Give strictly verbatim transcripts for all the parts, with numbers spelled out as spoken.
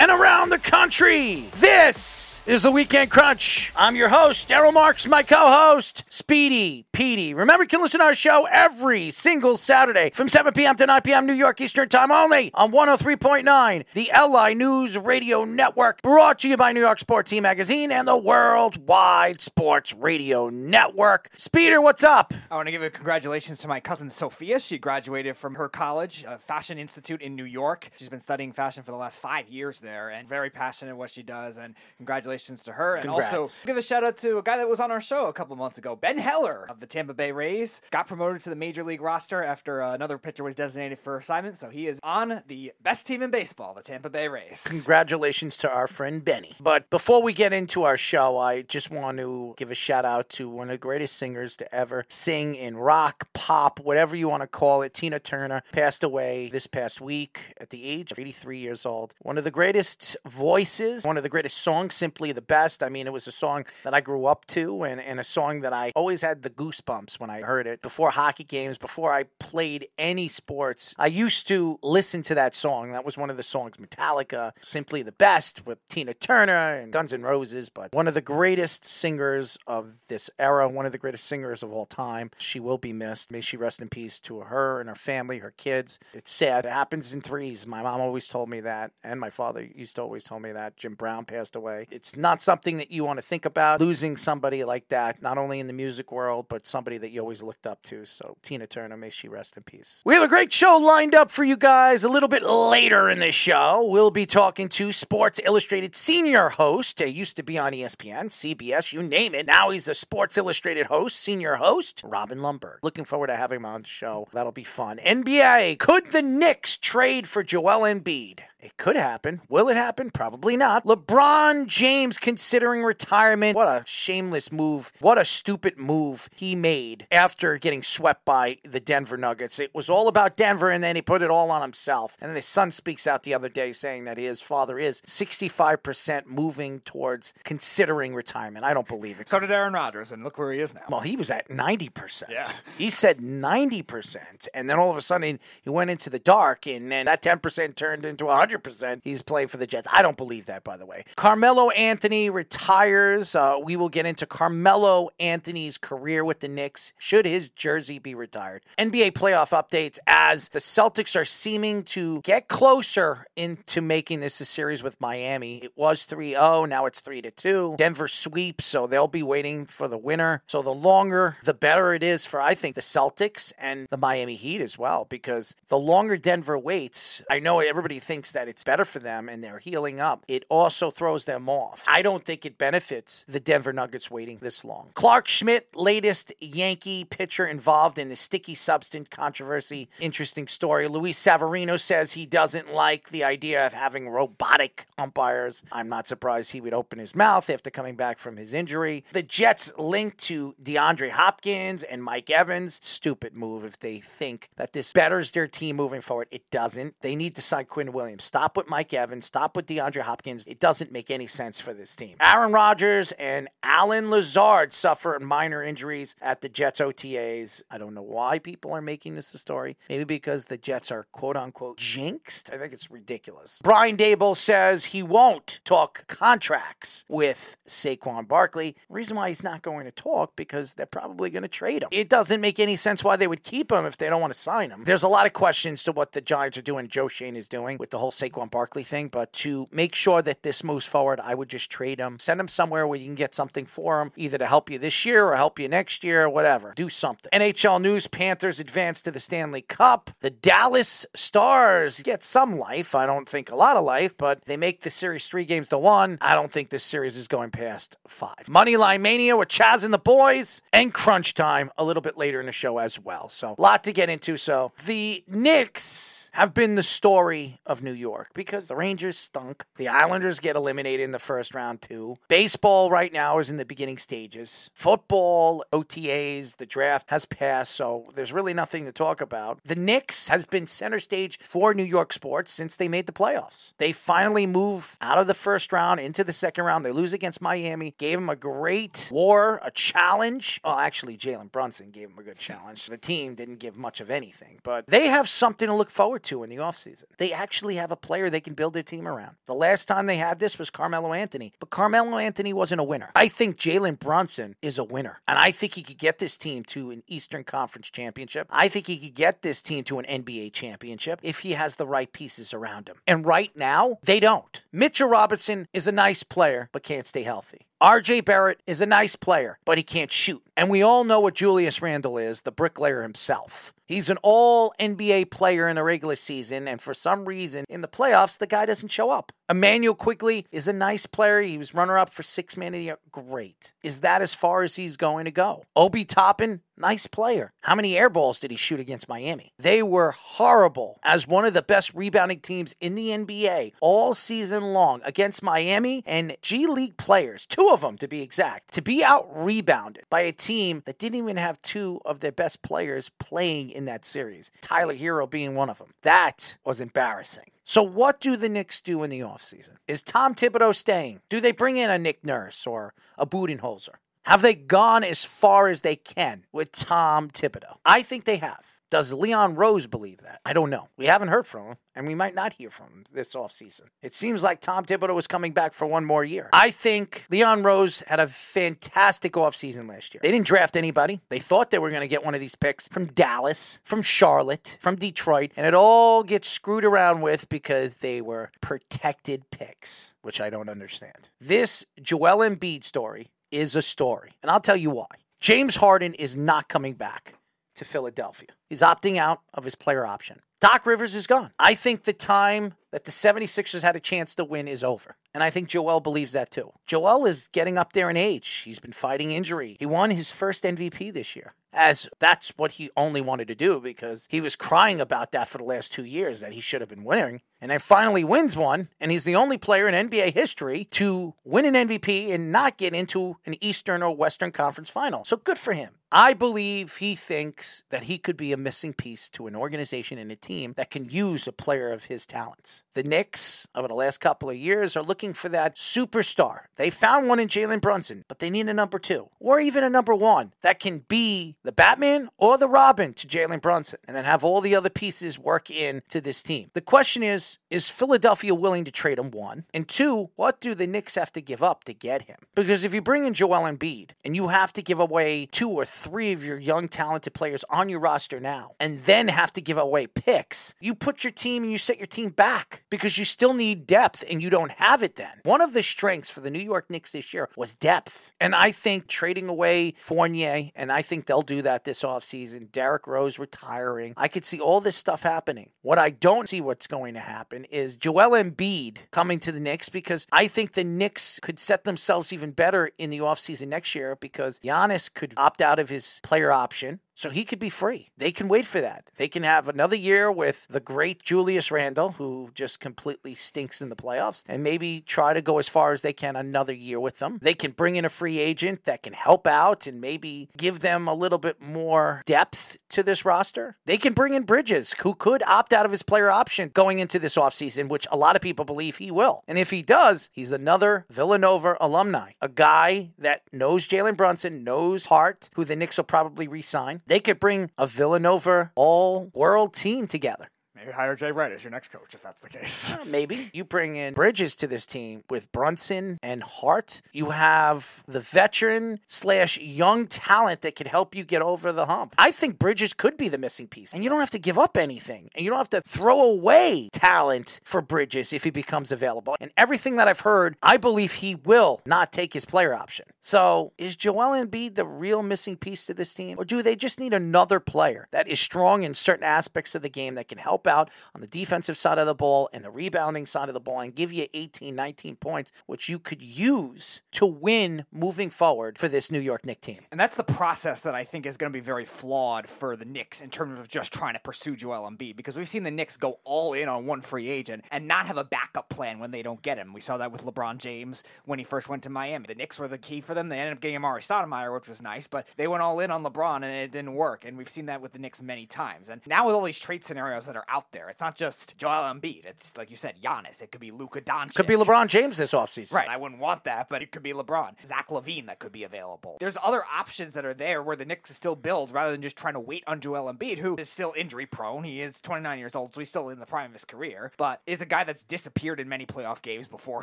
and around the country. This is The Weekend Crunch. I'm your host, Errol Marks, my co-host, Speedy Petey. Remember, you can listen to our show every single Saturday from seven p.m. to nine p.m. New York Eastern Time only on one oh three point nine, the L I News Radio Network, brought to you by New York Sports Team Magazine and the Worldwide Sports Radio Network. Speeder, what's up? I want to give a congratulations to my cousin Sophia. She graduated from her college, a Fashion Institute in New York. She's been studying fashion for the last five years there and very passionate in what she does, and congratulations to her. And Congrats. Also give a shout out to a guy that was on our show a couple months ago, Ben Heller of the Tampa Bay Rays. Got promoted to the major league roster after uh, another pitcher was designated for assignment, so he is on the best team in baseball, the Tampa Bay Rays. Congratulations to our friend Benny. But before we get into our show, I just want to give a shout out to one of the greatest singers to ever sing in rock, pop, whatever you want to call it. Tina Turner passed away this past week at the age of eighty-three years old. One of the greatest voices, one of the greatest songs, simply the best. I mean, it was a song that I grew up to, and, and a song that I always had the goosebumps when I heard it. Before hockey games, before I played any sports, I used to listen to that song. That was one of the songs. Metallica, Simply the Best, with Tina Turner and Guns N' Roses, but one of the greatest singers of this era, one of the greatest singers of all time. She will be missed. May she rest in peace to her and her family, her kids. It's sad. It happens in threes. My mom always told me that, and my father used to always tell me that. Jim Brown passed away. It's not something that you want to think about, losing somebody like that, not only in the music world, but somebody that you always looked up to. So Tina Turner, may she rest in peace. We have a great show lined up for you guys. A little bit later in the show, we'll be talking to Sports Illustrated senior host. He used to be on E S P N, C B S, you name it. Now he's a Sports Illustrated host, senior host, Robin Lundberg. Looking forward to having him on the show. That'll be fun. N B A, could the Knicks trade for Joel Embiid? It could happen. Will it happen? Probably not. LeBron James considering retirement. What a shameless move. What a stupid move he made after getting swept by the Denver Nuggets. It was all about Denver, and then he put it all on himself. And then the Sun speaks out the other day saying that his father is sixty-five percent moving towards considering retirement. I don't believe it. So did Aaron Rodgers, and look where he is now. Well, he was at ninety percent. Yeah. He said ninety percent, and then all of a sudden he went into the dark, and then that ten percent turned into one hundred percent. one hundred percent he's playing for the Jets. I don't believe that, by the way. Carmelo Anthony retires. Uh, we will get into Carmelo Anthony's career with the Knicks. Should his jersey be retired? N B A playoff updates, as the Celtics are seeming to get closer into making this a series with Miami. It was three oh. Now it's three to two. Denver sweeps, so they'll be waiting for the winner. So the longer, the better it is for, I think, the Celtics and the Miami Heat as well, because the longer Denver waits, I know everybody thinks that That it's better for them and they're healing up. It also throws them off. I don't think it benefits the Denver Nuggets waiting this long. Clark Schmidt, latest Yankee pitcher involved in the sticky substance controversy. Interesting story. Luis Severino says he doesn't like the idea of having robotic umpires. I'm not surprised he would open his mouth after coming back from his injury. The Jets linked to DeAndre Hopkins and Mike Evans. Stupid move if they think that this betters their team moving forward. It doesn't. They need to sign Quinn Williams. Stop with Mike Evans. Stop with DeAndre Hopkins. It doesn't make any sense for this team. Aaron Rodgers and Allen Lazard suffered minor injuries at the Jets O T As. I don't know why people are making this a story. Maybe because the Jets are quote-unquote jinxed. I think it's ridiculous. Brian Daboll says he won't talk contracts with Saquon Barkley. The reason why he's not going to talk, because they're probably going to trade him. It doesn't make any sense why they would keep him if they don't want to sign him. There's a lot of questions to what the Giants are doing, Joe Shane is doing with the whole Saquon Barkley thing, but to make sure that this moves forward, I would just trade him. Send him somewhere where you can get something for him, either to help you this year or help you next year, whatever. Do something. N H L news, Panthers advance to the Stanley Cup. The Dallas Stars get some life. I don't think a lot of life, but they make the series three games to one. I don't think this series is going past five. Moneyline Mania with Chaz and the boys, and Crunch Time a little bit later in the show as well. So, a lot to get into. So, the Knicks have been the story of New York because the Rangers stunk. The Islanders get eliminated in the first round, too. Baseball right now is in the beginning stages. Football, O T As, the draft has passed, so there's really nothing to talk about. The Knicks has been center stage for New York sports since they made the playoffs. They finally move out of the first round into the second round. They lose against Miami, gave them a great war, a challenge. Oh, actually, Jalen Brunson gave them a good challenge. The team didn't give much of anything, but they have something to look forward to in the offseason. They actually have a player they can build their team around. The last time they had this was Carmelo Anthony, but Carmelo Anthony wasn't a winner. I think Jalen Brunson is a winner, and I think he could get this team to an Eastern Conference championship. I think he could get this team to an N B A championship if he has the right pieces around him. And right now, they don't. Mitchell Robinson is a nice player, but can't stay healthy. R J Barrett is a nice player, but he can't shoot. And we all know what Julius Randle is, the bricklayer himself. He's an all-N B A player in the regular season, and for some reason, in the playoffs, the guy doesn't show up. Immanuel Quickley is a nice player. He was runner-up for sixth man of the year. Great. Is that as far as he's going to go? Obi Toppin, nice player. How many air balls did he shoot against Miami? They were horrible as one of the best rebounding teams in the N B A all season long against Miami and G League players, two of them to be exact, to be out-rebounded by a team that didn't even have two of their best players playing in that series, Tyler Hero being one of them. That was embarrassing. So what do the Knicks do in the offseason? Is Tom Thibodeau staying? Do they bring in a Nick Nurse or a Budenholzer? Have they gone as far as they can with Tom Thibodeau? I think they have. Does Leon Rose believe that? I don't know. We haven't heard from him, and we might not hear from him this offseason. It seems like Tom Thibodeau is coming back for one more year. I think Leon Rose had a fantastic offseason last year. They didn't draft anybody. They thought they were going to get one of these picks from Dallas, from Charlotte, from Detroit, and it all gets screwed around with because they were protected picks, which I don't understand. This Joel Embiid story is a story, and I'll tell you why. James Harden is not coming back to Philadelphia. He's opting out of his player option. Doc Rivers is gone. I think the time that the 76ers had a chance to win is over. And I think Joel believes that too. Joel is getting up there in age. He's been fighting injury. He won his first M V P this year, as that's what he only wanted to do because he was crying about that for the last two years that he should have been winning. And then finally wins one, and he's the only player in N B A history to win an M V P and not get into an Eastern or Western Conference final. So good for him. I believe he thinks that he could be a missing piece to an organization and a team that can use a player of his talents. The Knicks, over the last couple of years, are looking for that superstar. They found one in Jalen Brunson, but they need a number two, or even a number one that can be the Batman or the Robin to Jalen Brunson, and then have all the other pieces work in to this team. The question is, is Philadelphia willing to trade him, one? And two, what do the Knicks have to give up to get him? Because if you bring in Joel Embiid, and you have to give away two or three of your young, talented players on your roster now, and then have to give away picks, you put your team and you set your team back, because you still need depth, and you don't have it then. One of the strengths for the New York Knicks this year was depth. And I think trading away Fournier, and I think they'll do that this offseason, Derrick Rose retiring, I could see all this stuff happening. What I don't see what's going to happen is Joel Embiid coming to the Knicks, because I think the Knicks could set themselves even better in the offseason next year because Giannis could opt out of his player option. So he could be free. They can wait for that. They can have another year with the great Julius Randle, who just completely stinks in the playoffs, and maybe try to go as far as they can another year with them. They can bring in a free agent that can help out and maybe give them a little bit more depth to this roster. They can bring in Bridges, who could opt out of his player option going into this offseason, which a lot of people believe he will. And if he does, he's another Villanova alumni, a guy that knows Jalen Brunson, knows Hart, who the Knicks will probably re-sign. They could bring a Villanova all-world team together. Maybe hire Jay Wright as your next coach, if that's the case. Well, maybe. You bring in Bridges to this team with Brunson and Hart. You have the veteran slash young talent that could help you get over the hump. I think Bridges could be the missing piece. And you don't have to give up anything. And you don't have to throw away talent for Bridges if he becomes available. And everything that I've heard, I believe he will not take his player option. So is Joel Embiid the real missing piece to this team? Or do they just need another player that is strong in certain aspects of the game that can help out out on the defensive side of the ball and the rebounding side of the ball and give you eighteen, nineteen points, which you could use to win moving forward for this New York Knicks team. And that's the process that I think is going to be very flawed for the Knicks in terms of just trying to pursue Joel Embiid, because we've seen the Knicks go all in on one free agent and not have a backup plan when they don't get him. We saw that with LeBron James when he first went to Miami. The Knicks were the key for them. They ended up getting Amari Stoudemire, which was nice, but they went all in on LeBron and it didn't work. And we've seen that with the Knicks many times. And now with all these trade scenarios that are out there, it's not just Joel Embiid. It's, like you said, Giannis. It could be Luka Doncic. Could be LeBron James this offseason. Right. I wouldn't want that, but it could be LeBron. Zach LaVine that could be available. There's other options that are there where the Knicks still build rather than just trying to wait on Joel Embiid, who is still injury prone. He is twenty-nine years old, so he's still in the prime of his career, but is a guy that's disappeared in many playoff games before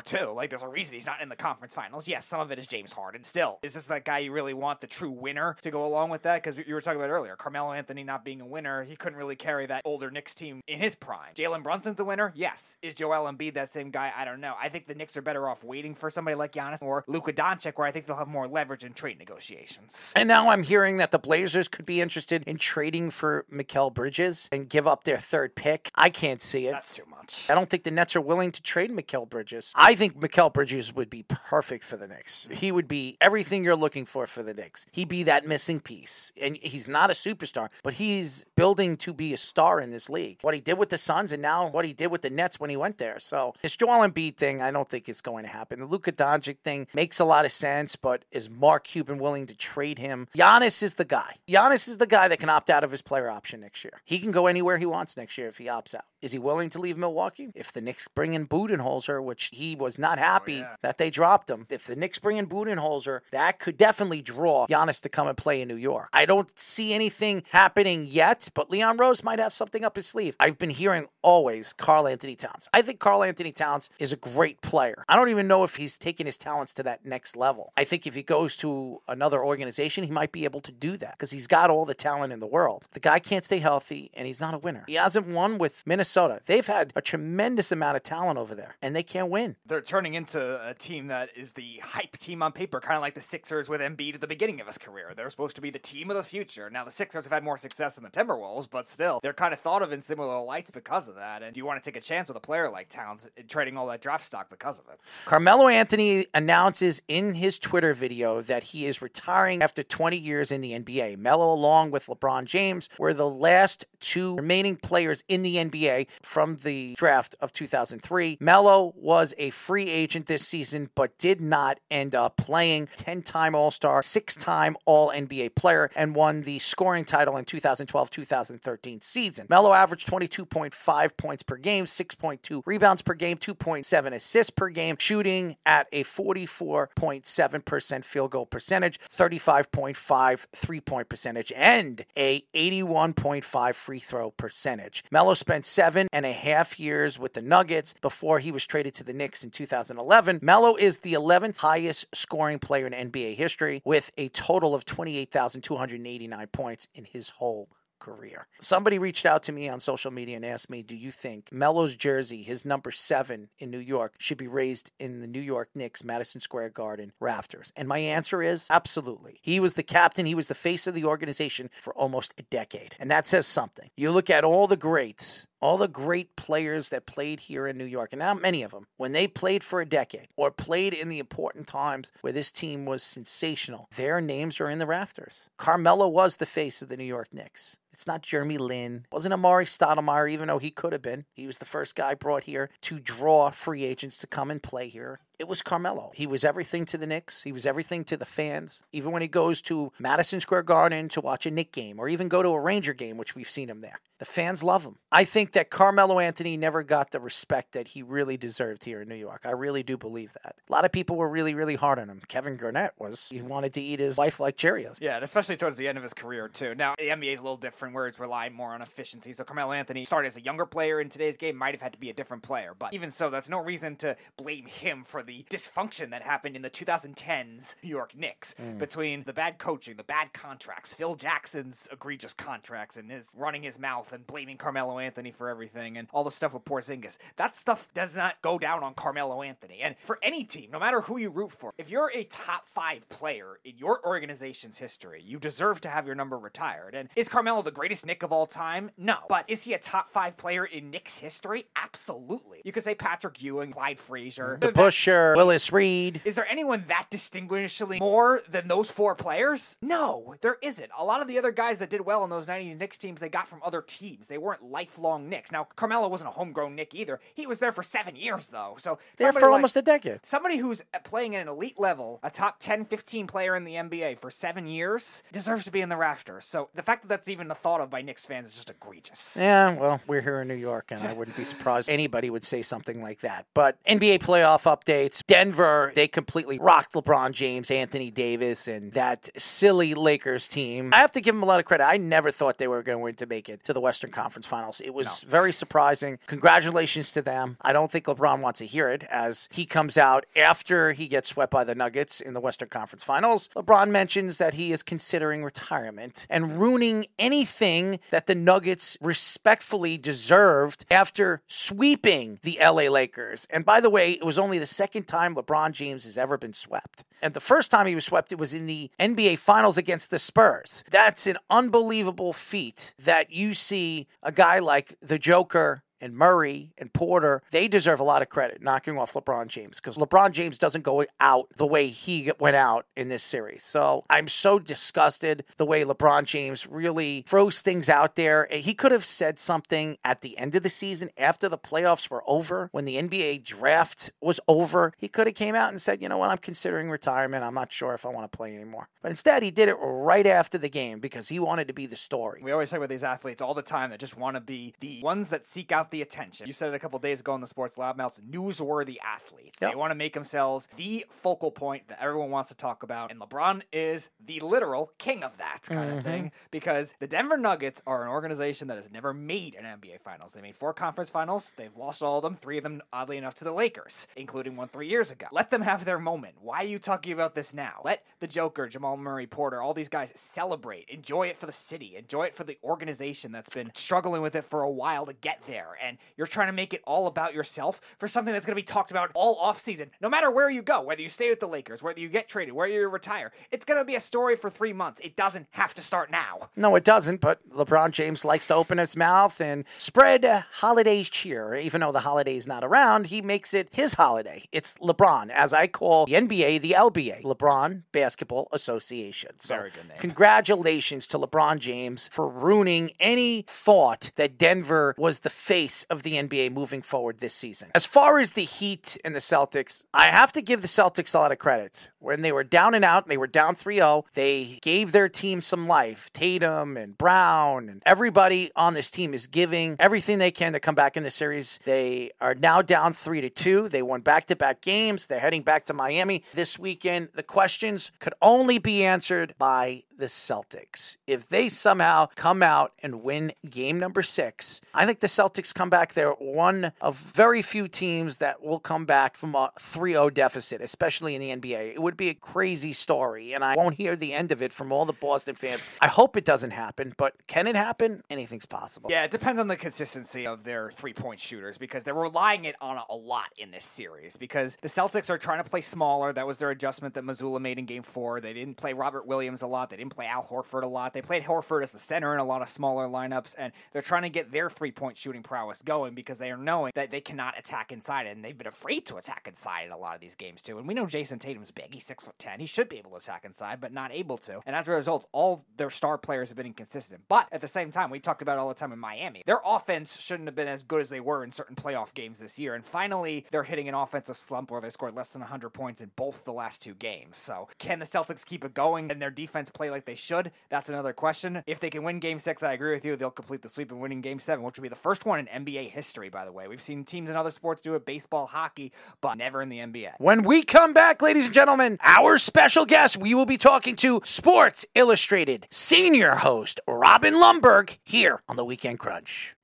too. Like, there's a reason he's not in the conference finals. Yes, some of it is James Harden. Still, is this that guy you really want, the true winner, to go along with that? Because you were talking about earlier, Carmelo Anthony not being a winner. He couldn't really carry that older Knicks team in his prime. Jalen Brunson's a winner. Yes. Is Joel Embiid that same guy? I don't know. I think the Knicks are better off waiting for somebody like Giannis or Luka Doncic, where I think they'll have more leverage in trade negotiations. And now I'm hearing that the Blazers could be interested in trading for Mikal Bridges and give up their third pick. I can't see it. That's too much. I don't think the Nets are willing to trade Mikal Bridges. I think Mikal Bridges would be perfect for the Knicks. He would be everything you're looking for for the Knicks. He'd be that missing piece. And he's not a superstar, but he's building to be a star in this league. What he did with the Suns and now what he did with the Nets when he went there. So this Joel Embiid thing, I don't think is going to happen. The Luka Doncic thing makes a lot of sense, but is Mark Cuban willing to trade him? Giannis is the guy. Giannis is the guy that can opt out of his player option next year. He can go anywhere he wants next year if he opts out. Is he willing to leave Milwaukee? If the Knicks bring in Budenholzer, which he was not happy oh, yeah. that they dropped him, if the Knicks bring in Budenholzer, that could definitely draw Giannis to come and play in New York. I don't see anything happening yet, but Leon Rose might have something up his sleeve. I've been hearing always Karl-Anthony Towns. I think Karl-Anthony Towns is a great player. I don't even know if he's taken his talents to that next level. I think if he goes to another organization, he might be able to do that because he's got all the talent in the world. The guy can't stay healthy, and he's not a winner. He hasn't won with Minnesota. They've had a tremendous amount of talent over there, and they can't win. They're turning into a team that is the hype team on paper, kind of like the Sixers with Embiid at the beginning of his career. They're supposed to be the team of the future. Now, the Sixers have had more success than the Timberwolves, but still, they're kind of thought of in similar lights because of that. And do you want to take a chance with a player like Towns trading all that draft stock because of it? Carmelo Anthony announces in his Twitter video that he is retiring after twenty years in the N B A. Melo, along with LeBron James, were the last two remaining players in the N B A from the draft of two thousand three. Melo was a free agent this season, but did not end up playing. ten-time All-Star, six-time All-N B A player, and won the scoring title in two thousand twelve two thousand thirteen season. Melo averaged twenty-two point five points per game, six point two rebounds per game, two point seven assists per game, shooting at a forty-four point seven percent field goal percentage, thirty-five point five three-point percentage, and a eighty-one point five free throw percentage. Melo spent seven and a half years with the Nuggets before he was traded to the Knicks in two thousand eleven. Melo is the eleventh highest scoring player in N B A history with a total of twenty-eight thousand two hundred eighty-nine points in his whole career. Somebody reached out to me on social media and asked me, do you think Melo's jersey, his number seven in New York, should be raised in the New York Knicks Madison Square Garden rafters? And my answer is absolutely. He was the captain. He was the face of the organization for almost a decade. And that says something. You look at all the greats, all the great players that played here in New York, and not many of them, when they played for a decade or played in the important times where this team was sensational, their names are in the rafters. Carmelo was the face of the New York Knicks. It's not Jeremy Lin. It wasn't Amari Stoudemire, even though he could have been. He was the first guy brought here to draw free agents to come and play here. It was Carmelo. He was everything to the Knicks. He was everything to the fans. Even when he goes to Madison Square Garden to watch a Knick game or even go to a Ranger game, which we've seen him there, the fans love him. I think that Carmelo Anthony never got the respect that he really deserved here in New York. I really do believe that. A lot of people were really, really hard on him. Kevin Garnett was. He wanted to eat his life like Cheerios. Yeah, and especially towards the end of his career, too. Now, the N B A is a little different where it's relying more on efficiency. So Carmelo Anthony started as a younger player in today's game, might have had to be a different player. But even so, that's no reason to blame him for the dysfunction that happened in the two thousand tens New York Knicks mm. between the bad coaching, the bad contracts, Phil Jackson's egregious contracts and his running his mouth and blaming Carmelo Anthony for everything and all the stuff with Porzingis. That stuff does not go down on Carmelo Anthony. And for any team, no matter who you root for, if you're a top five player in your organization's history, you deserve to have your number retired. And is Carmelo the greatest Knick of all time? No. But is he a top five player in Knicks history? Absolutely. You could say Patrick Ewing, Clyde Frazier, the Busher, Willis Reed. Is there anyone that distinguishingly more than those four players? No, there isn't. A lot of the other guys that did well in those ninety Knicks teams, they got from other teams. They weren't lifelong Knicks. Now, Carmelo wasn't a homegrown Knick either. He was there for seven years, though. So there for like, almost a decade. Somebody who's playing at an elite level, a top ten, fifteen player in the N B A for seven years, deserves to be in the rafters. So the fact that that's even thought of by Knicks fans is just egregious. Yeah, well, we're here in New York, and I wouldn't be surprised anybody would say something like that. But N B A playoff updates, Denver, they completely rocked LeBron James, Anthony Davis, and that silly Lakers team. I have to give them a lot of credit. I never thought they were going to make it to the Western Conference Finals. It was no. very surprising. Congratulations to them. I don't think LeBron wants to hear it, as he comes out after he gets swept by the Nuggets in the Western Conference Finals. LeBron mentions that he is considering retirement and ruining anything that the Nuggets respectfully deserved after sweeping the L A Lakers. And by the way, it was only the second time LeBron James has ever been swept. And the first time he was swept, it was in the N B A Finals against the Spurs. That's an unbelievable feat that you see a guy like the Joker and Murray and Porter, they deserve a lot of credit knocking off LeBron James, because LeBron James doesn't go out the way he went out in this series. So I'm so disgusted the way LeBron James really throws things out there. He could have said something at the end of the season after the playoffs were over, when the N B A draft was over. He could have came out and said, you know what, I'm considering retirement. I'm not sure if I want to play anymore. But instead, he did it right after the game because he wanted to be the story. We always talk about these athletes all the time that just want to be the ones that seek out the attention. You said it a couple days ago in the Sports Loudmouths, newsworthy athletes. Yep. They want to make themselves the focal point that everyone wants to talk about, and LeBron is the literal king of that kind mm-hmm. of thing, because the Denver Nuggets are an organization that has never made an N B A Finals. They made four conference finals. They've lost all of them, three of them, oddly enough, to the Lakers, including one three years ago. Let them have their moment. Why are you talking about this now? Let the Joker, Jamal Murray, Porter, all these guys celebrate. Enjoy it for the city. Enjoy it for the organization that's been struggling with it for a while to get there. And you're trying to make it all about yourself for something that's going to be talked about all offseason. No matter where you go, whether you stay with the Lakers, whether you get traded, whether you retire, it's going to be a story for three months. It doesn't have to start now. No, it doesn't, but LeBron James likes to open his mouth and spread holiday cheer. Even though the holiday's not around, he makes it his holiday. It's LeBron, as I call the N B A, the L B A, LeBron Basketball Association. So very good name. Congratulations to LeBron James for ruining any thought that Denver was the face of the N B A moving forward this season. As far as the Heat and the Celtics, I have to give the Celtics a lot of credit. When they were down and out, and they were down three oh, they gave their team some life. Tatum and Brown and everybody on this team is giving everything they can to come back in the series. They are now down three to two. They won back-to-back games. They're heading back to Miami this weekend. The questions could only be answered by the Celtics. If they somehow come out and win game number six, I think the Celtics come back. They're one of very few teams that will come back from a three oh deficit, especially in the N B A. It would be a crazy story, and I won't hear the end of it from all the Boston fans. I hope it doesn't happen, but can it happen? Anything's possible. Yeah, it depends on the consistency of their three-point shooters, because they're relying it on a lot in this series, because the Celtics are trying to play smaller. That was their adjustment that Missoula made in game four. They didn't play Robert Williams a lot. They didn't play Al Horford a lot. They played Horford as the center in a lot of smaller lineups, and they're trying to get their three-point shooting prowess going, because they are knowing that they cannot attack inside it, and they've been afraid to attack inside in a lot of these games too. And we know Jason Tatum's big. He's six foot ten. He should be able to attack inside, but not able to. And as a result, all their star players have been inconsistent. But at the same time, we talked about all the time in Miami, their offense shouldn't have been as good as they were in certain playoff games this year, and finally they're hitting an offensive slump where they scored less than one hundred points in both the last two games. So can the Celtics keep it going and their defense play like they should? That's another question. If they can win game six, I agree with you, they'll complete the sweep and winning game seven, which will be the first one in N B A history, by the way. We've seen teams in other sports do it, baseball, hockey, but never in the N B A. When we come back, ladies and gentlemen, our special guest, we will be talking to Sports Illustrated senior host Robin Lundberg here on the Weekend Crunch.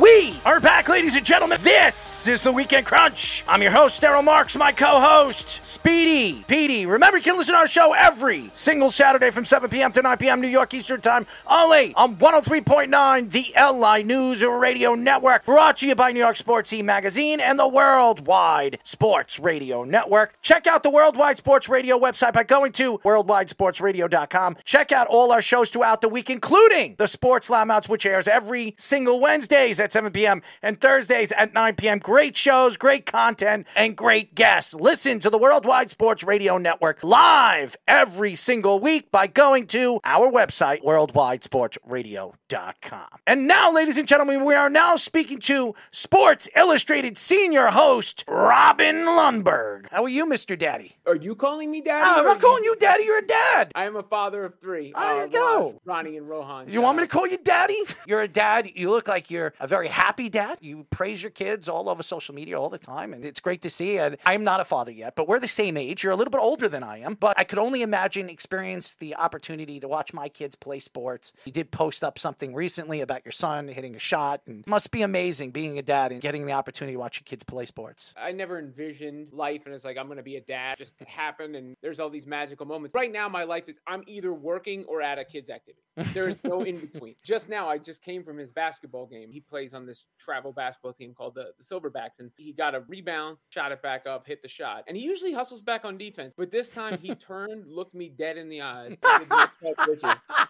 We are back, ladies and gentlemen. This is the Weekend Crunch. I'm your host, Errol Marks, my co-host, Speedy Petey. Remember, you can listen to our show every single Saturday from seven p.m. to nine p.m. New York Eastern Time, only on one oh three point nine, the L I News Radio Network. Brought to you by New York Sports E! Magazine and the Worldwide Sports Radio Network. Check out the Worldwide Sports Radio website by going to worldwide sports radio dot com. Check out all our shows throughout the week, including the Sports Lounge, which airs every single Wednesday at seven p.m. and Thursdays at nine p.m. Great shows, great content, and great guests. Listen to the Worldwide Sports Radio Network live every single week by going to our website, worldwide sports radio dot com. And now, ladies and gentlemen, we are now speaking to Sports Illustrated senior host, Robin Lundberg. How are you, Mister Daddy? Are you calling me Daddy? Oh, I'm not calling you Daddy. You're a dad. I am a father of three. Oh, there you go. Ronnie and Rohan. You want me to call you Daddy? You're a dad. You look like you're a very happy dad. You praise your kids all over social media all the time, and it's great to see. And I'm not a father yet, but we're the same age. You're a little bit older than I am, but I could only imagine experience the opportunity to watch my kids play sports. You did post up something recently about your son hitting a shot, and it must be amazing being a dad and getting the opportunity to watch your kids play sports. I never envisioned life, and it's like, I'm going to be a dad. It just happened, and there's all these magical moments. Right now, my life is I'm either working or at a kid's activity. There is no in between. Just now, I just came from his basketball game. He plays on this travel basketball team called the, the Silverbacks, and he got a rebound, shot it back up, hit the shot. And he usually hustles back on defense, but this time he turned, looked me dead in the eyes.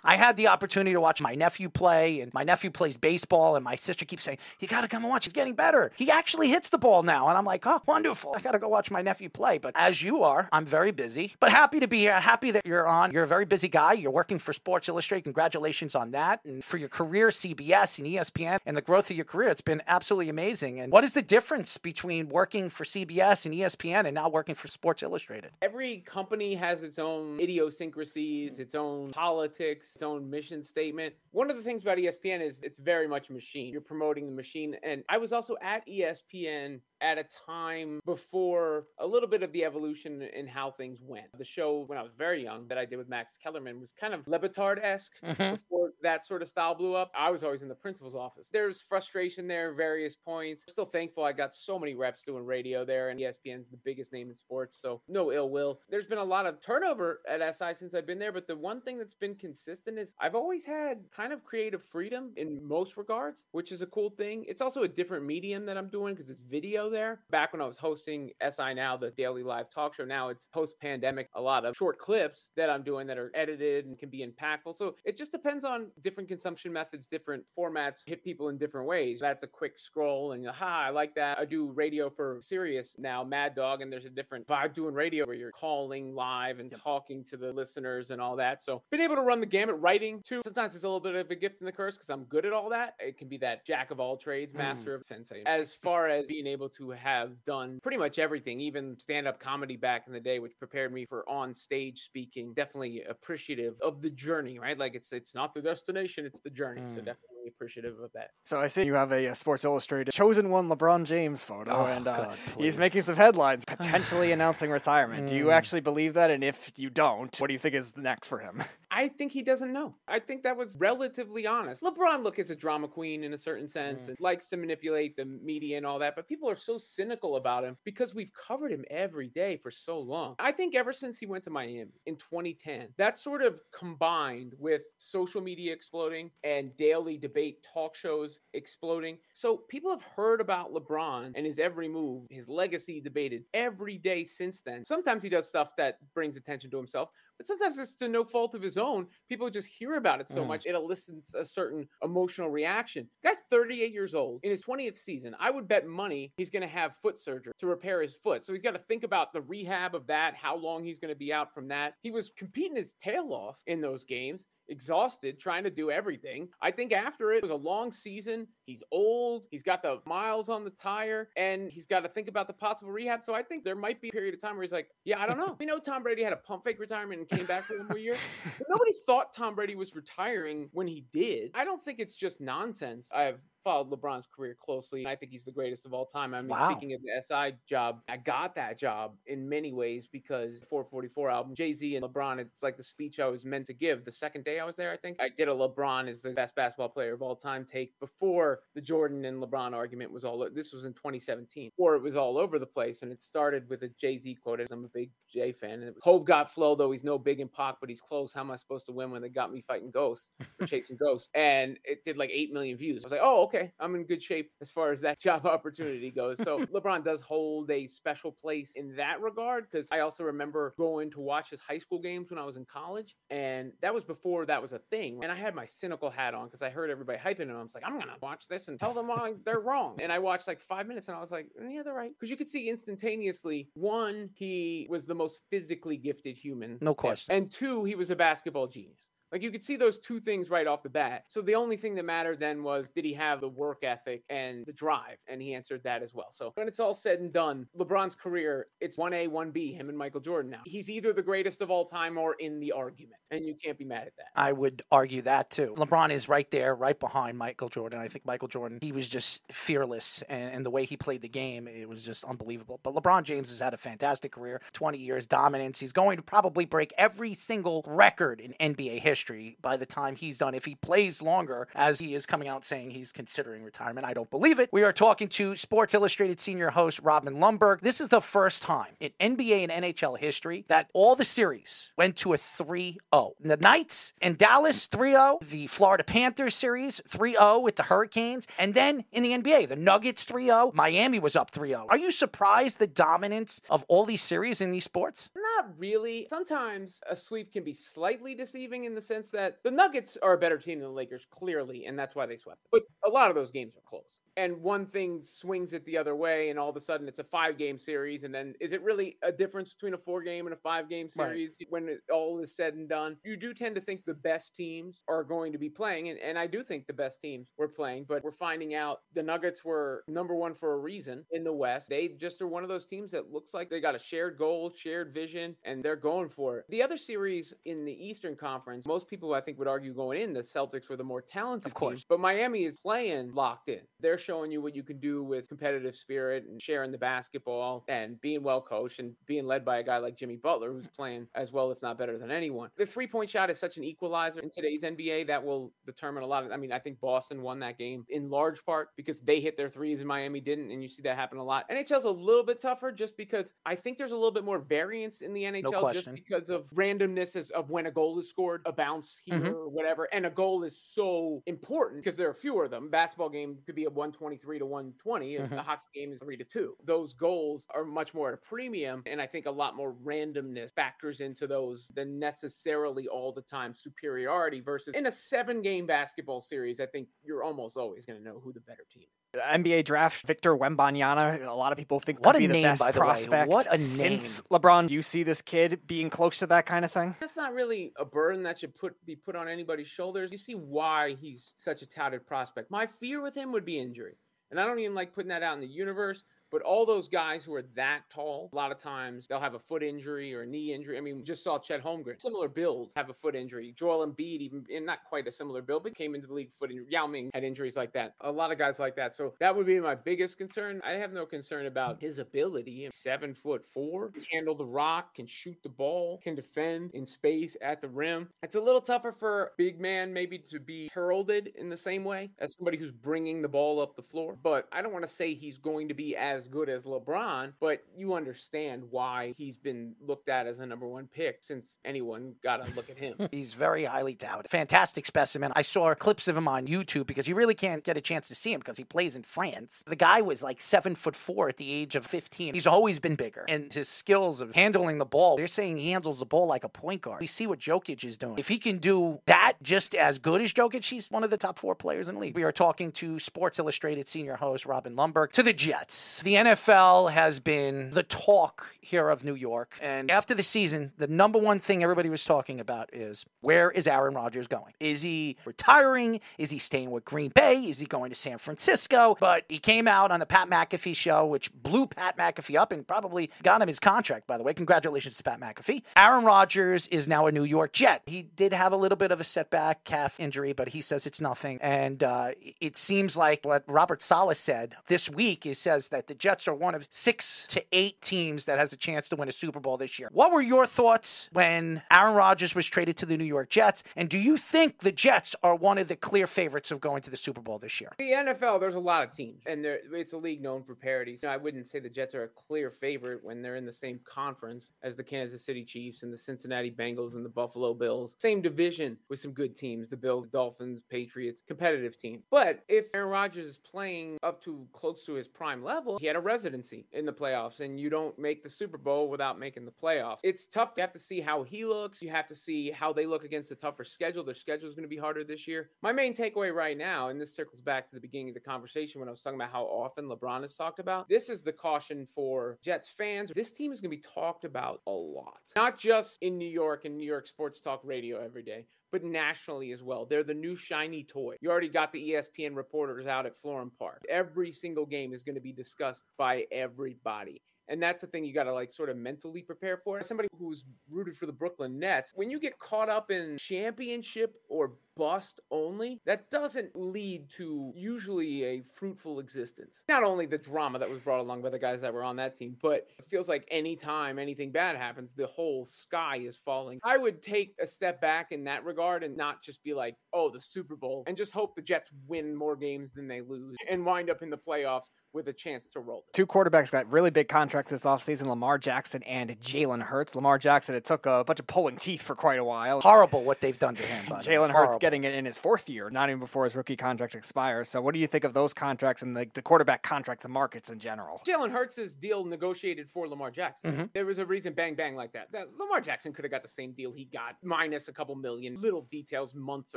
I had the opportunity to watch my nephew play, and my nephew plays baseball, and my sister keeps saying, you got to come and watch. He's getting better. He actually hits the ball now. And I'm like, oh, wonderful. I got to go watch my nephew play. But as you are, I'm very busy, but happy to be here. Happy that you're on. You're a very busy guy. You're working for Sports Illustrated. Congratulations on that. And for your career, C B S and E S P N, and the growth of your career, it's been absolutely amazing. And what is the difference between working for C B S and E S P N and now working for Sports Illustrated? Every company has its own idiosyncrasies, its own politics, its own mission statement. One of the things about E S P N is it's very much a machine. You're promoting the machine. And I was also at E S P N at a time before a little bit of the evolution in how things went. The show when I was very young that I did with Max Kellerman was kind of Le Batard-esque mm-hmm. before that sort of style blew up. I was always in the principal's office. There's frustration there, various points. Still thankful I got so many reps doing radio there, and E S P N's the biggest name in sports, so no ill will. There's been a lot of turnover at S I since I've been there, but the one thing that's been consistent is I've always had kind of creative freedom in most regards, which is a cool thing. It's also a different medium that I'm doing because it's video there. Back when I was hosting S I Now, the daily live talk show, now it's post-pandemic, a lot of short clips that I'm doing that are edited and can be impactful. So it just depends on different consumption methods, different formats, hit people in different ways. That's a quick scroll and, aha, I like that. I do radio for Sirius now, Mad Dog, and there's a different vibe doing radio where you're calling live and talking to the listeners and all that. So been able to run the gamut, writing too. Sometimes it's a little bit of a gift and the curse because I'm good at all that. It can be that jack of all trades, master mm. of sensei. As far as being able to have done pretty much everything, even stand-up comedy back in the day, which prepared me for on-stage speaking, definitely appreciative of the journey, right? Like it's it's not the destination, it's the journey. Mm. So definitely appreciative of that. So I see you have a, a Sports Illustrated Chosen One LeBron James photo, oh, and uh, God, he's making some headlines, potentially announcing retirement. Mm. Do you actually believe that? And if you don't, what do you think is next for him? I think he doesn't know. I think that was relatively honest. LeBron, look, is a drama queen in a certain sense mm. and likes to manipulate the media and all that, but people are so cynical about him because we've covered him every day for so long. I think ever since he went to Miami in twenty ten, that sort of combined with social media exploding and daily debate Debate, talk shows exploding. So people have heard about LeBron and his every move, his legacy debated every day since then. Sometimes he does stuff that brings attention to himself, but sometimes it's to no fault of his own. People just hear about it so mm. much, it elicits a certain emotional reaction. The guy's thirty-eight years old. In his twentieth season, I would bet money he's going to have foot surgery to repair his foot. So he's got to think about the rehab of that, how long he's going to be out from that. He was competing his tail off in those games, exhausted, trying to do everything. I think after it was a long season, he's old, he's got the miles on the tire, and he's got to think about the possible rehab. So I think there might be a period of time where he's like, yeah, I don't know. We know Tom Brady had a pump fake retirement and came back for one more year. But nobody thought Tom Brady was retiring when he did. I don't think it's just nonsense. I've followed LeBron's career closely, and I think he's the greatest of all time. I mean, wow. Speaking of the S I job, I got that job in many ways because the four forty-four album, Jay-Z and LeBron, it's like the speech I was meant to give the second day I was there, I think. I did a LeBron is the best basketball player of all time take before the Jordan and LeBron argument was all, this was in twenty seventeen, or it was all over the place, and it started with a Jay-Z quote, as I'm a big Jay fan, and it was, Hove got flow, though he's no big in Pac, but he's close. How am I supposed to win when they got me fighting ghosts or chasing ghosts? And it did like eight million views. I was like, oh, okay, I'm in good shape as far as that job opportunity goes. So LeBron does hold a special place in that regard, because I also remember going to watch his high school games when I was in college, and that was before that was a thing. And I had my cynical hat on because I heard everybody hyping him. I was like, I'm going to watch this and tell them all they're wrong. And I watched like five minutes and I was like, yeah, they're right. Because you could see instantaneously, one, he was the most physically gifted human. No question. And two, he was a basketball genius. Like, you could see those two things right off the bat. So the only thing that mattered then was, did he have the work ethic and the drive? And he answered that as well. So when it's all said and done, LeBron's career, it's one A, one B, him and Michael Jordan now. He's either the greatest of all time or in the argument. And you can't be mad at that. I would argue that too. LeBron is right there, right behind Michael Jordan. I think Michael Jordan, he was just fearless. And, and the way he played the game, it was just unbelievable. But LeBron James has had a fantastic career, twenty years dominance. He's going to probably break every single record in N B A history by the time he's done, if he plays longer, as he is coming out saying he's considering retirement. I don't believe it. We are talking to Sports Illustrated senior host Robin Lundberg. This is the first time in N B A and N H L history that all the series went to a three oh. The Knights and Dallas, three oh. The Florida Panthers series, three oh with the Hurricanes. And then in the N B A, the Nuggets, three oh. Miami was up three oh. Are you surprised the dominance of all these series in these sports? Not really. Sometimes a sweep can be slightly deceiving in the sense that the Nuggets are a better team than the Lakers, clearly, and that's why they swept them. But a lot of those games are close. And one thing swings it the other way, and all of a sudden it's a five-game series, and then is it really a difference between a four-game and a five-game series right. when it all is said and done? You do tend to think the best teams are going to be playing, and, and I do think the best teams were playing, but we're finding out the Nuggets were number one for a reason in the West. They just are one of those teams that looks like they got a shared goal, shared vision, and they're going for it. The other series in the Eastern Conference, most people, I think, would argue going in, the Celtics were the more talented of course. team, but Miami is playing locked in. They're showing you what you can do with competitive spirit and sharing the basketball and being well coached and being led by a guy like Jimmy Butler, who's playing as well, if not better than anyone. The three-point shot is such an equalizer in today's N B A that will determine a lot of, I mean, I think Boston won that game in large part because they hit their threes and Miami didn't, and you see that happen a lot. N H L's a little bit tougher just because I think there's a little bit more variance in the N H L no just because of randomness of when a goal is scored, a bounce here mm-hmm. or whatever. And a goal is so important because there are fewer of them. Basketball game could be a one twenty-three to one twenty. Mm-hmm. The hockey game is three to two. Those goals are much more at a premium. And I think a lot more randomness factors into those than necessarily all the time superiority versus in a seven game basketball series. I think you're almost always going to know who the better team is. N B A draft, Victor Wembanyama, a lot of people think what could be name, the best by the prospect. Way. What a Since name. Since LeBron, do you see this kid being close to that kind of thing? That's not really a burden that should put be put on anybody's shoulders. You see why he's such a touted prospect. My fear with him would be injury. And I don't even like putting that out in the universe. But all those guys who are that tall, a lot of times they'll have a foot injury or a knee injury. I mean, we just saw Chet Holmgren, similar build, have a foot injury. Joel Embiid, even and not quite a similar build, but came into the league foot injury. Yao Ming had injuries like that. A lot of guys like that. So that would be my biggest concern. I have no concern about his ability. Seven foot four, can handle the rock, can shoot the ball, can defend in space at the rim. It's a little tougher for a big man maybe to be heralded in the same way as somebody who's bringing the ball up the floor. But I don't want to say he's going to be as As good as LeBron, but you understand why he's been looked at as a number one pick since anyone got to look at him. He's very highly touted. Fantastic specimen. I saw clips of him on YouTube because you really can't get a chance to see him because he plays in France. The guy was like seven foot four at the age of fifteen. He's always been bigger, and his skills of handling the ball, they're saying he handles the ball like a point guard. We see what Jokic is doing. If he can do that just as good as Jokic, he's one of the top four players in the league. We are talking to Sports Illustrated senior host Robin Lundberg. To the Jets. The the N F L has been the talk here of New York. And after the season, the number one thing everybody was talking about is, where is Aaron Rodgers going? Is he retiring? Is he staying with Green Bay? Is he going to San Francisco? But he came out on the Pat McAfee show, which blew Pat McAfee up and probably got him his contract, by the way. Congratulations to Pat McAfee. Aaron Rodgers is now a New York Jet. He did have a little bit of a setback, calf injury, but he says it's nothing. And uh, it seems like what Robert Saleh said this week, he says that the Jets are one of six to eight teams that has a chance to win a Super Bowl this year. What were your thoughts when Aaron Rodgers was traded to the New York Jets? And do you think the Jets are one of the clear favorites of going to the Super Bowl this year? The N F L, there's a lot of teams, and it's a league known for parity. So I wouldn't say the Jets are a clear favorite when they're in the same conference as the Kansas City Chiefs and the Cincinnati Bengals and the Buffalo Bills. Same division with some good teams, the Bills, Dolphins, Patriots, competitive team. But if Aaron Rodgers is playing up to close to his prime level, he had a residency in the playoffs, and you don't make the Super Bowl without making the playoffs. It's tough. You have to see how he looks. You have to see how they look against a tougher schedule. Their schedule is going to be harder this year. My main takeaway right now, and this circles back to the beginning of the conversation when I was talking about how often LeBron is talked about, this is the caution for Jets fans. This team is going to be talked about a lot, not just in New York and New York sports talk radio every day, but nationally as well. They're the new shiny toy. You already got the E S P N reporters out at Florham Park. Every single game is going to be discussed by everybody. And that's the thing you got to like sort of mentally prepare for. As somebody who's rooted for the Brooklyn Nets, when you get caught up in championship or bust only, that doesn't lead to usually a fruitful existence. Not only the drama that was brought along by the guys that were on that team, but it feels like any time anything bad happens, the whole sky is falling. I would take a step back in that regard and not just be like, oh, the Super Bowl, and just hope the Jets win more games than they lose and wind up in the playoffs with a chance to roll. Two quarterbacks got really big contracts this offseason, Lamar Jackson and Jalen Hurts. Lamar Jackson, it took a bunch of pulling teeth for quite a while. Horrible what they've done to him. Jalen Hurts getting it in his fourth year, not even before his rookie contract expires. So what do you think of those contracts and the, the quarterback contracts and markets in general? Jalen Hurts' deal negotiated for Lamar Jackson. Mm-hmm. There was a reason bang, bang like that. that. Lamar Jackson could have got the same deal he got, minus a couple million little details months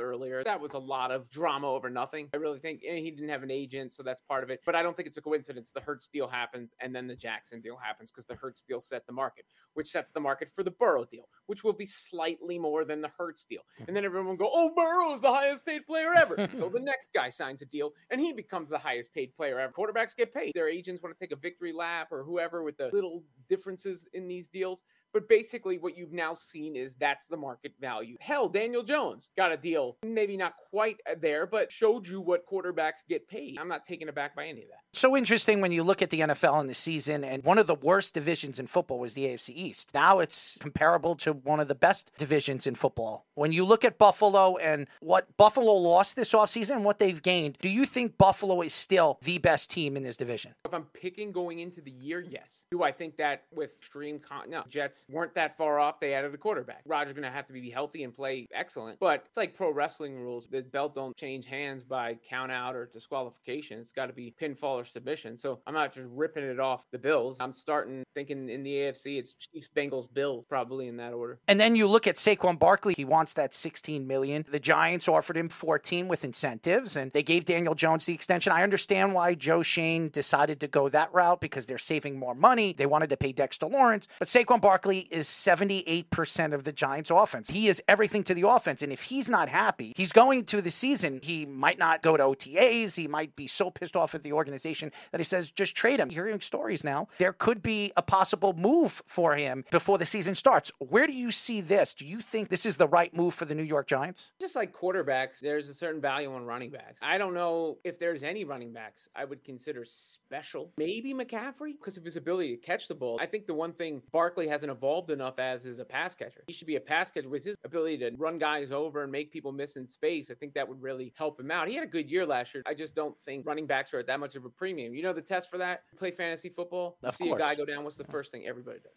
earlier. That was a lot of drama over nothing. I really think and he didn't have an agent, so that's part of it. But I don't think it's a coincidence. The Hurts deal happens and then the Jackson deal happens because the Hurts deal set the market, which sets the market for the Burrow deal, which will be slightly more than the Hurts deal. And then everyone will go, oh, Burrow is the highest paid player ever. So the next guy signs a deal and he becomes the highest paid player ever. Quarterbacks get paid. Their agents want to take a victory lap or whoever with the little differences in these deals. But basically what you've now seen is that's the market value. Hell, Daniel Jones got a deal, maybe not quite there, but showed you what quarterbacks get paid. I'm not taken aback by any of that. So interesting when you look at the N F L in the season, and one of the worst divisions in football was the A F C East. Now it's comparable to one of the best divisions in football. When you look at Buffalo and what Buffalo lost this offseason and what they've gained, do you think Buffalo is still the best team in this division? If I'm picking going into the year, yes. Do I think that with stream con- no, Jets weren't that far off. They added a quarterback. Rodgers going to have to be healthy and play excellent. But it's like pro wrestling rules. The belt don't change hands by count out or disqualification. It's got to be pinfall or submission. So I'm not just ripping it off the Bills. I'm starting thinking in the A F C, it's Chiefs, Bengals, Bills, probably in that order. And then you look at Saquon Barkley. He wants that sixteen million dollars. The Giants offered him fourteen with incentives, and they gave Daniel Jones the extension. I understand why Joe Shane decided to go that route because they're saving more money. They wanted to pay Dexter Lawrence, but Saquon Barkley is seventy-eight percent of the Giants' offense. He is everything to the offense, and if he's not happy, he's going to the season. He might not go to O T As. He might be so pissed off at the organization that he says, just trade him. You're hearing stories now. There could be a possible move for him before the season starts. Where do you see this? Do you think this is the right move for the New York Giants? Just like quarterbacks, there's a certain value on running backs. I don't know if there's any running backs I would consider special. Maybe McCaffrey, because of his ability to catch the ball. I think the one thing Barkley hasn't evolved Evolved enough as is a pass catcher. He should be a pass catcher with his ability to run guys over and make people miss in space. I think that would really help him out. He had a good year last year. I just don't think running backs are at that much of a premium. You know the test for that? Play fantasy football. You see a guy go down, what's the first thing everybody does?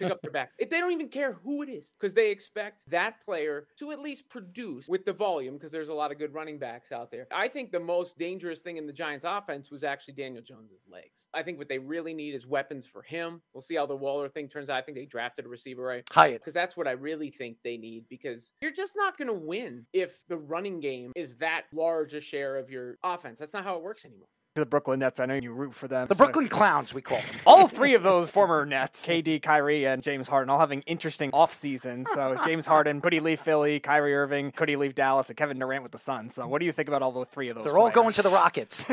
Pick up their back. If they don't even care who it is, because they expect that player to at least produce with the volume, because there's a lot of good running backs out there. I think the most dangerous thing in the Giants offense was actually Daniel Jones's legs. I think what they really need is weapons for him. We'll see how the Waller thing turns out. I think they drafted a receiver, right? Hyatt. Because that's what I really think they need, because you're just not going to win if the running game is that large a share of your offense. That's not how it works anymore. to the Brooklyn Nets. I know you root for them. The so. Brooklyn Clowns, we call them. All three of those former Nets, K D, Kyrie, and James Harden, all having interesting offseasons. So James Harden, could he leave Philly? Kyrie Irving, could he leave Dallas? And Kevin Durant with the Suns. So what do you think about all the three of those They're players? All going to the Rockets.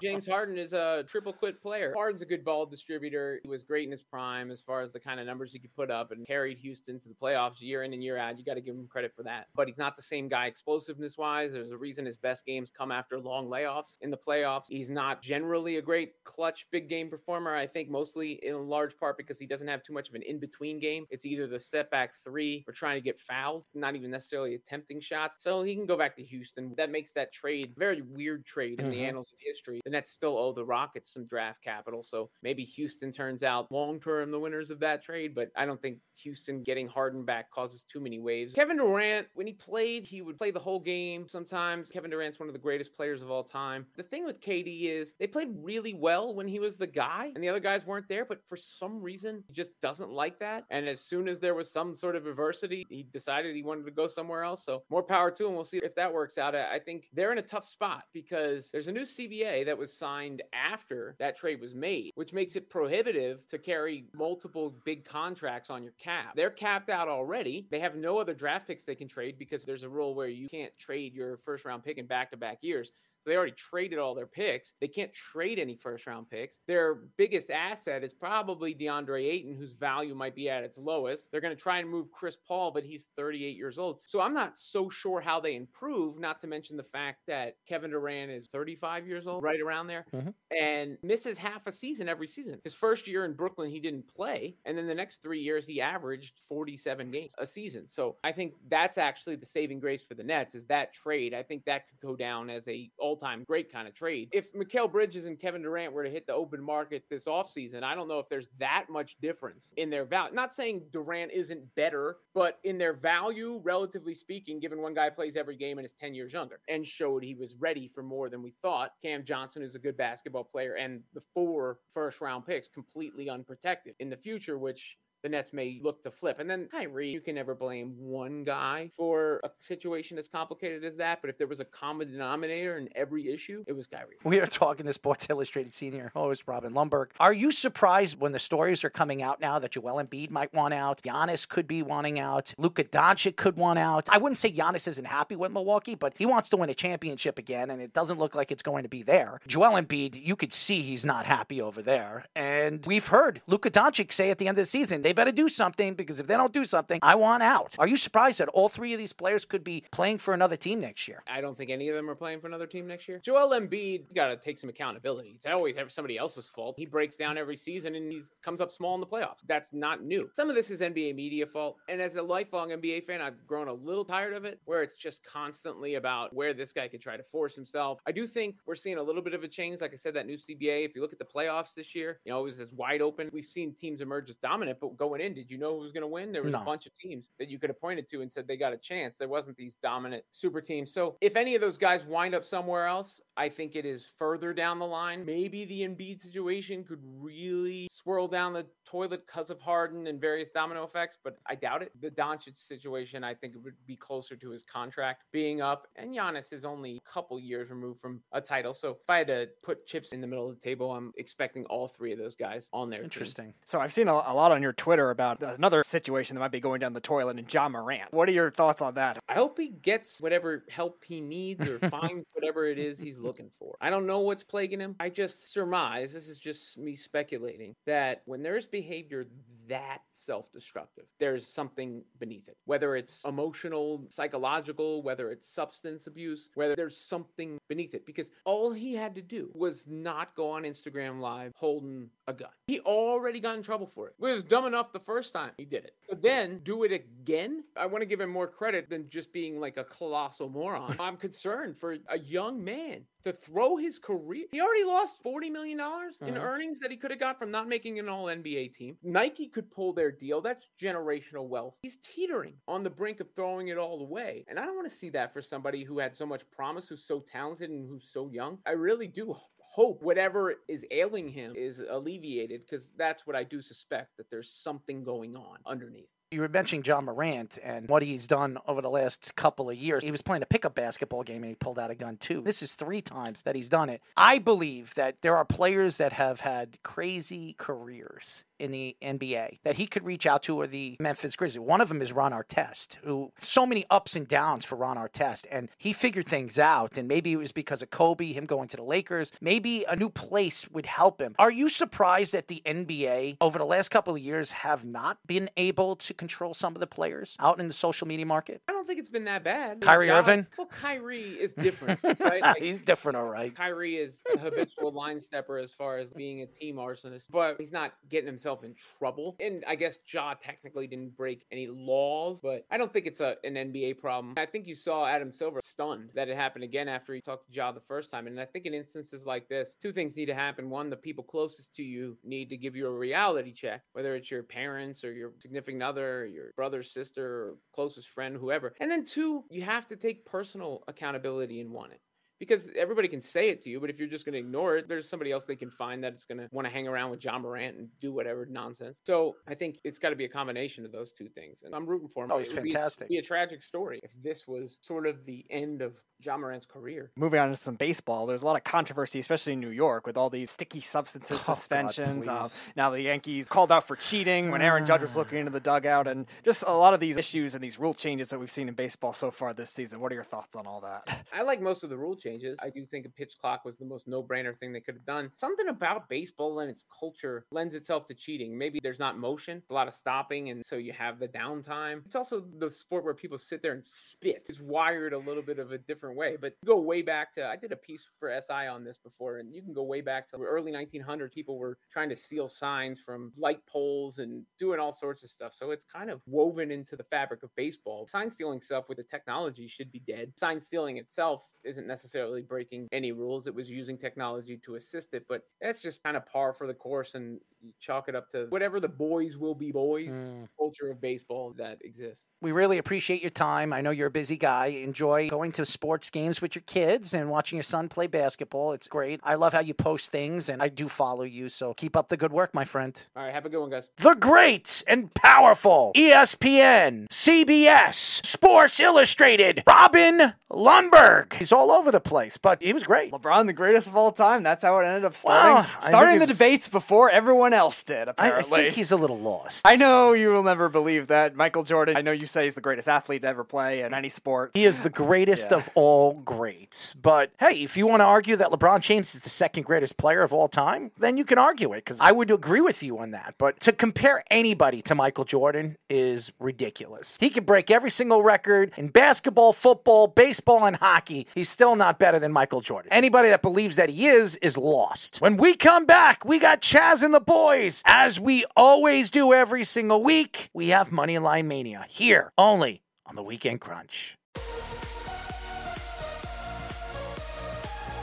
James Harden is a triple quit player. Harden's a good ball distributor. He was great in his prime as far as the kind of numbers he could put up and carried Houston to the playoffs year in and year out. You got to give him credit for that. But he's not the same guy explosiveness-wise. There's a reason his best games come after long layoffs. In the playoffs, he's not generally a great clutch big game performer. I think mostly in large part because he doesn't have too much of an in-between game. It's either the step back three or trying to get fouled. It's not even necessarily attempting shots. So he can go back to Houston. That makes that trade a very weird trade in mm-hmm. the annals of history. The Nets still owe the Rockets some draft capital. So maybe Houston turns out long-term the winners of that trade, but I don't think Houston getting Harden back causes too many waves. Kevin Durant, when he played, he would play the whole game sometimes. Kevin Durant's one of the greatest players of all time. The thing with K D is they played really well when he was the guy and the other guys weren't there, but for some reason, he just doesn't like that. And as soon as there was some sort of adversity, he decided he wanted to go somewhere else. So more power to him. We'll see if that works out. I think they're in a tough spot because there's a new C B A that was signed after that trade was made, which makes it prohibitive to carry multiple big contracts on your cap. They're capped out already. They have no other draft picks they can trade because there's a rule where you can't trade your first round pick in back-to-back years. So they already traded all their picks. They can't trade any first-round picks. Their biggest asset is probably DeAndre Ayton, whose value might be at its lowest. They're going to try and move Chris Paul, but he's thirty-eight years old. So I'm not so sure how they improve, not to mention the fact that Kevin Durant is thirty-five years old, right around there, mm-hmm. and misses half a season every season. His first year in Brooklyn, he didn't play. And then the next three years, he averaged forty-seven games a season. So I think that's actually the saving grace for the Nets is that trade. I think that could go down as a all-time great kind of trade. If Mikal Bridges and Kevin Durant were to hit the open market this offseason, I don't know if there's that much difference in their value. Not saying Durant isn't better, but in their value, relatively speaking, given one guy plays every game and is ten years younger and showed he was ready for more than we thought. Cam Johnson is a good basketball player and the four first-round picks completely unprotected in the future, which the Nets may look to flip. And then Kyrie, you can never blame one guy for a situation as complicated as that. But if there was a common denominator in every issue, it was Kyrie. We are talking to Sports Illustrated senior host Robin Lundberg. Are you surprised when the stories are coming out now that Joel Embiid might want out? Giannis could be wanting out. Luka Doncic could want out. I wouldn't say Giannis isn't happy with Milwaukee, but he wants to win a championship again, and it doesn't look like it's going to be there. Joel Embiid, you could see he's not happy over there. And we've heard Luka Doncic say at the end of the season, they They better do something because if they don't do something, I want out. Are you surprised that all three of these players could be playing for another team next year? I don't think any of them are playing for another team next year. Joel Embiid got to take some accountability. It's always somebody else's fault. He breaks down every season and he comes up small in the playoffs. That's not new. Some of this is N B A media fault. And as a lifelong N B A fan, I've grown a little tired of it where it's just constantly about where this guy could try to force himself. I do think we're seeing a little bit of a change. Like I said, that new C B A, if you look at the playoffs this year, you know, it was as wide open. We've seen teams emerge as dominant, but going in, did you know who was going to win? There was no. a bunch of teams that you could have pointed to and said they got a chance. There wasn't these dominant super teams. So if any of those guys wind up somewhere else, I think it is further down the line. Maybe the Embiid situation could really swirl down the toilet because of Harden and various domino effects, but I doubt it. The Doncic situation, I think it would be closer to his contract being up, and Giannis is only a couple years removed from a title. So if I had to put chips in the middle of the table, I'm expecting all three of those guys on their Interesting. Team. So I've seen a lot on your Twitter about another situation that might be going down the toilet and Ja Morant. What are your thoughts on that? I hope he gets whatever help he needs or finds whatever it is he's looking for. I don't know what's plaguing him. I just surmise, this is just me speculating, that when there is behavior that self-destructive, there's something beneath it. Whether it's emotional, psychological, whether it's substance abuse, whether there's something beneath it. Because all he had to do was not go on Instagram Live holding a gun. He already got in trouble for it. It was dumb enough the first time he did it. So then do it again. I want to give him more credit than just being like a colossal moron. I'm concerned for a young man to throw his career. He already lost forty million dollars in uh-huh. earnings that he could have got from not making an all N B A team. Nike could pull their deal. That's generational wealth. He's teetering on the brink of throwing it all away. And I don't want to see that for somebody who had so much promise, who's so talented and who's so young. I really do hope whatever is ailing him is alleviated because that's what I do suspect, that there's something going on underneath. You were mentioning John Morant and what he's done over the last couple of years. He was playing a pickup basketball game and he pulled out a gun too. This is three times that he's done it. I believe that there are players that have had crazy careers in the N B A that he could reach out to, or the Memphis Grizzlies. One of them is Ron Artest, who so many ups and downs for Ron Artest, and he figured things out, and maybe it was because of Kobe, him going to the Lakers. Maybe a new place would help him. Are you surprised that the N B A over the last couple of years have not been able to control some of the players out in the social media market? I don't think it's been that bad. Kyrie Josh, Irving? Well, Kyrie is different, right? Like, he's different, all right. Kyrie is a habitual line stepper as far as being a team arsonist, but he's not getting himself in trouble. And I guess Ja technically didn't break any laws, but I don't think it's a an N B A problem. I think you saw Adam Silver stunned that it happened again after he talked to Ja the first time. And I think in instances like this, two things need to happen. One, the people closest to you need to give you a reality check, whether it's your parents or your significant other, or your brother, sister, or closest friend, whoever. And then two, you have to take personal accountability and want it. Because everybody can say it to you, but if you're just going to ignore it, there's somebody else they can find that's going to want to hang around with John Morant and do whatever nonsense. So I think it's got to be a combination of those two things. And I'm rooting for him. Oh, he's fantastic. It would be a tragic story if this was sort of the end of John Morant's career. Moving on to some baseball, there's a lot of controversy, especially in New York, with all these sticky substances, oh, suspensions. God, uh, now the Yankees called out for cheating when Aaron Judge was looking into the dugout, and just a lot of these issues and these rule changes that we've seen in baseball so far this season. What are your thoughts on all that? I like most of the rule changes. I do think a pitch clock was the most no-brainer thing they could have done. Something about baseball and its culture lends itself to cheating. Maybe there's not motion, a lot of stopping, and so you have the downtime. It's also the sport where people sit there and spit. It's wired a little bit of a different way, but go way back to, I did a piece for S I on this before, and you can go way back to the early nineteen hundreds. People were trying to steal signs from light poles and doing all sorts of stuff. So it's kind of woven into the fabric of baseball. Sign stealing stuff with the technology should be dead. Sign stealing itself isn't necessarily breaking any rules. It was using technology to assist it, but that's just kind of par for the course, and you chalk it up to whatever the boys will be boys mm. culture of baseball that exists. We really appreciate your time. I know you're a busy guy. Enjoy going to sports Sports games with your kids and watching your son play basketball. It's great. I love how you post things, and I do follow you, so keep up the good work, my friend. All right, have a good one, guys. The great and powerful E S P N, C B S, Sports Illustrated, Robin Lundberg. He's all over the place, but he was great. LeBron, the greatest of all time. That's how it ended up starting. Well, starting the debates before everyone else did, apparently. I, I think he's a little lost. I know you will never believe that. Michael Jordan, I know you say he's the greatest athlete to ever play in any sport. He is the greatest yeah. of all. All greats. But hey, if you want to argue that LeBron James is the second greatest player of all time, then you can argue it, because I would agree with you on that. But to compare anybody to Michael Jordan is ridiculous. He could break every single record in basketball, football, baseball, and hockey. He's still not better than Michael Jordan. Anybody that believes that he is, is lost. When we come back, we got Chaz and the boys, as we always do every single week. We have Moneyline Mania here only on the Weekend Crunch.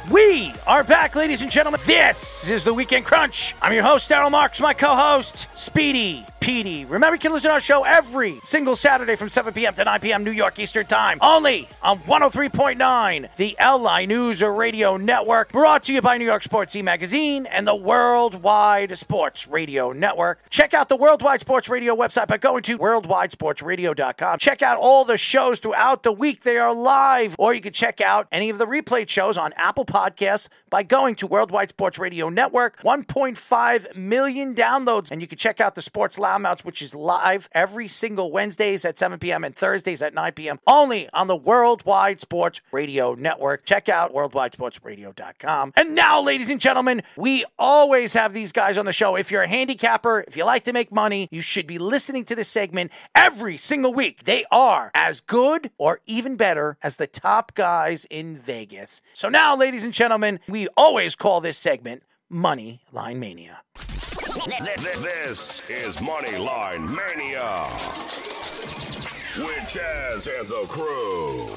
We are back, ladies and gentlemen. This is the Weekend Crunch. I'm your host, Errol Marks, my co-host, Speedy Petey. Remember, you can listen to our show every single Saturday from seven p.m. to nine p.m. New York Eastern Time, only on one oh three point nine, the L I News Radio Network, brought to you by New York Sports E-Magazine and the Worldwide Sports Radio Network. Check out the Worldwide Sports Radio website by going to worldwide sports radio dot com. Check out all the shows throughout the week. They are live, or you can check out any of the replayed shows on Apple Podcasts by going to Worldwide Sports Radio Network. one point five million downloads, and you can check out the Sports Lounge, which is live every single Wednesdays at seven p.m. and Thursdays at nine p.m. only on the Worldwide Sports Radio Network. Check out worldwide sports radio dot com. And now, ladies and gentlemen, we always have these guys on the show. If you're a handicapper, if you like to make money, you should be listening to this segment every single week. They are as good or even better as the top guys in Vegas. So now, ladies and gentlemen, we always call this segment Money Line Mania. This is Moneyline Mania with Chaz and the crew.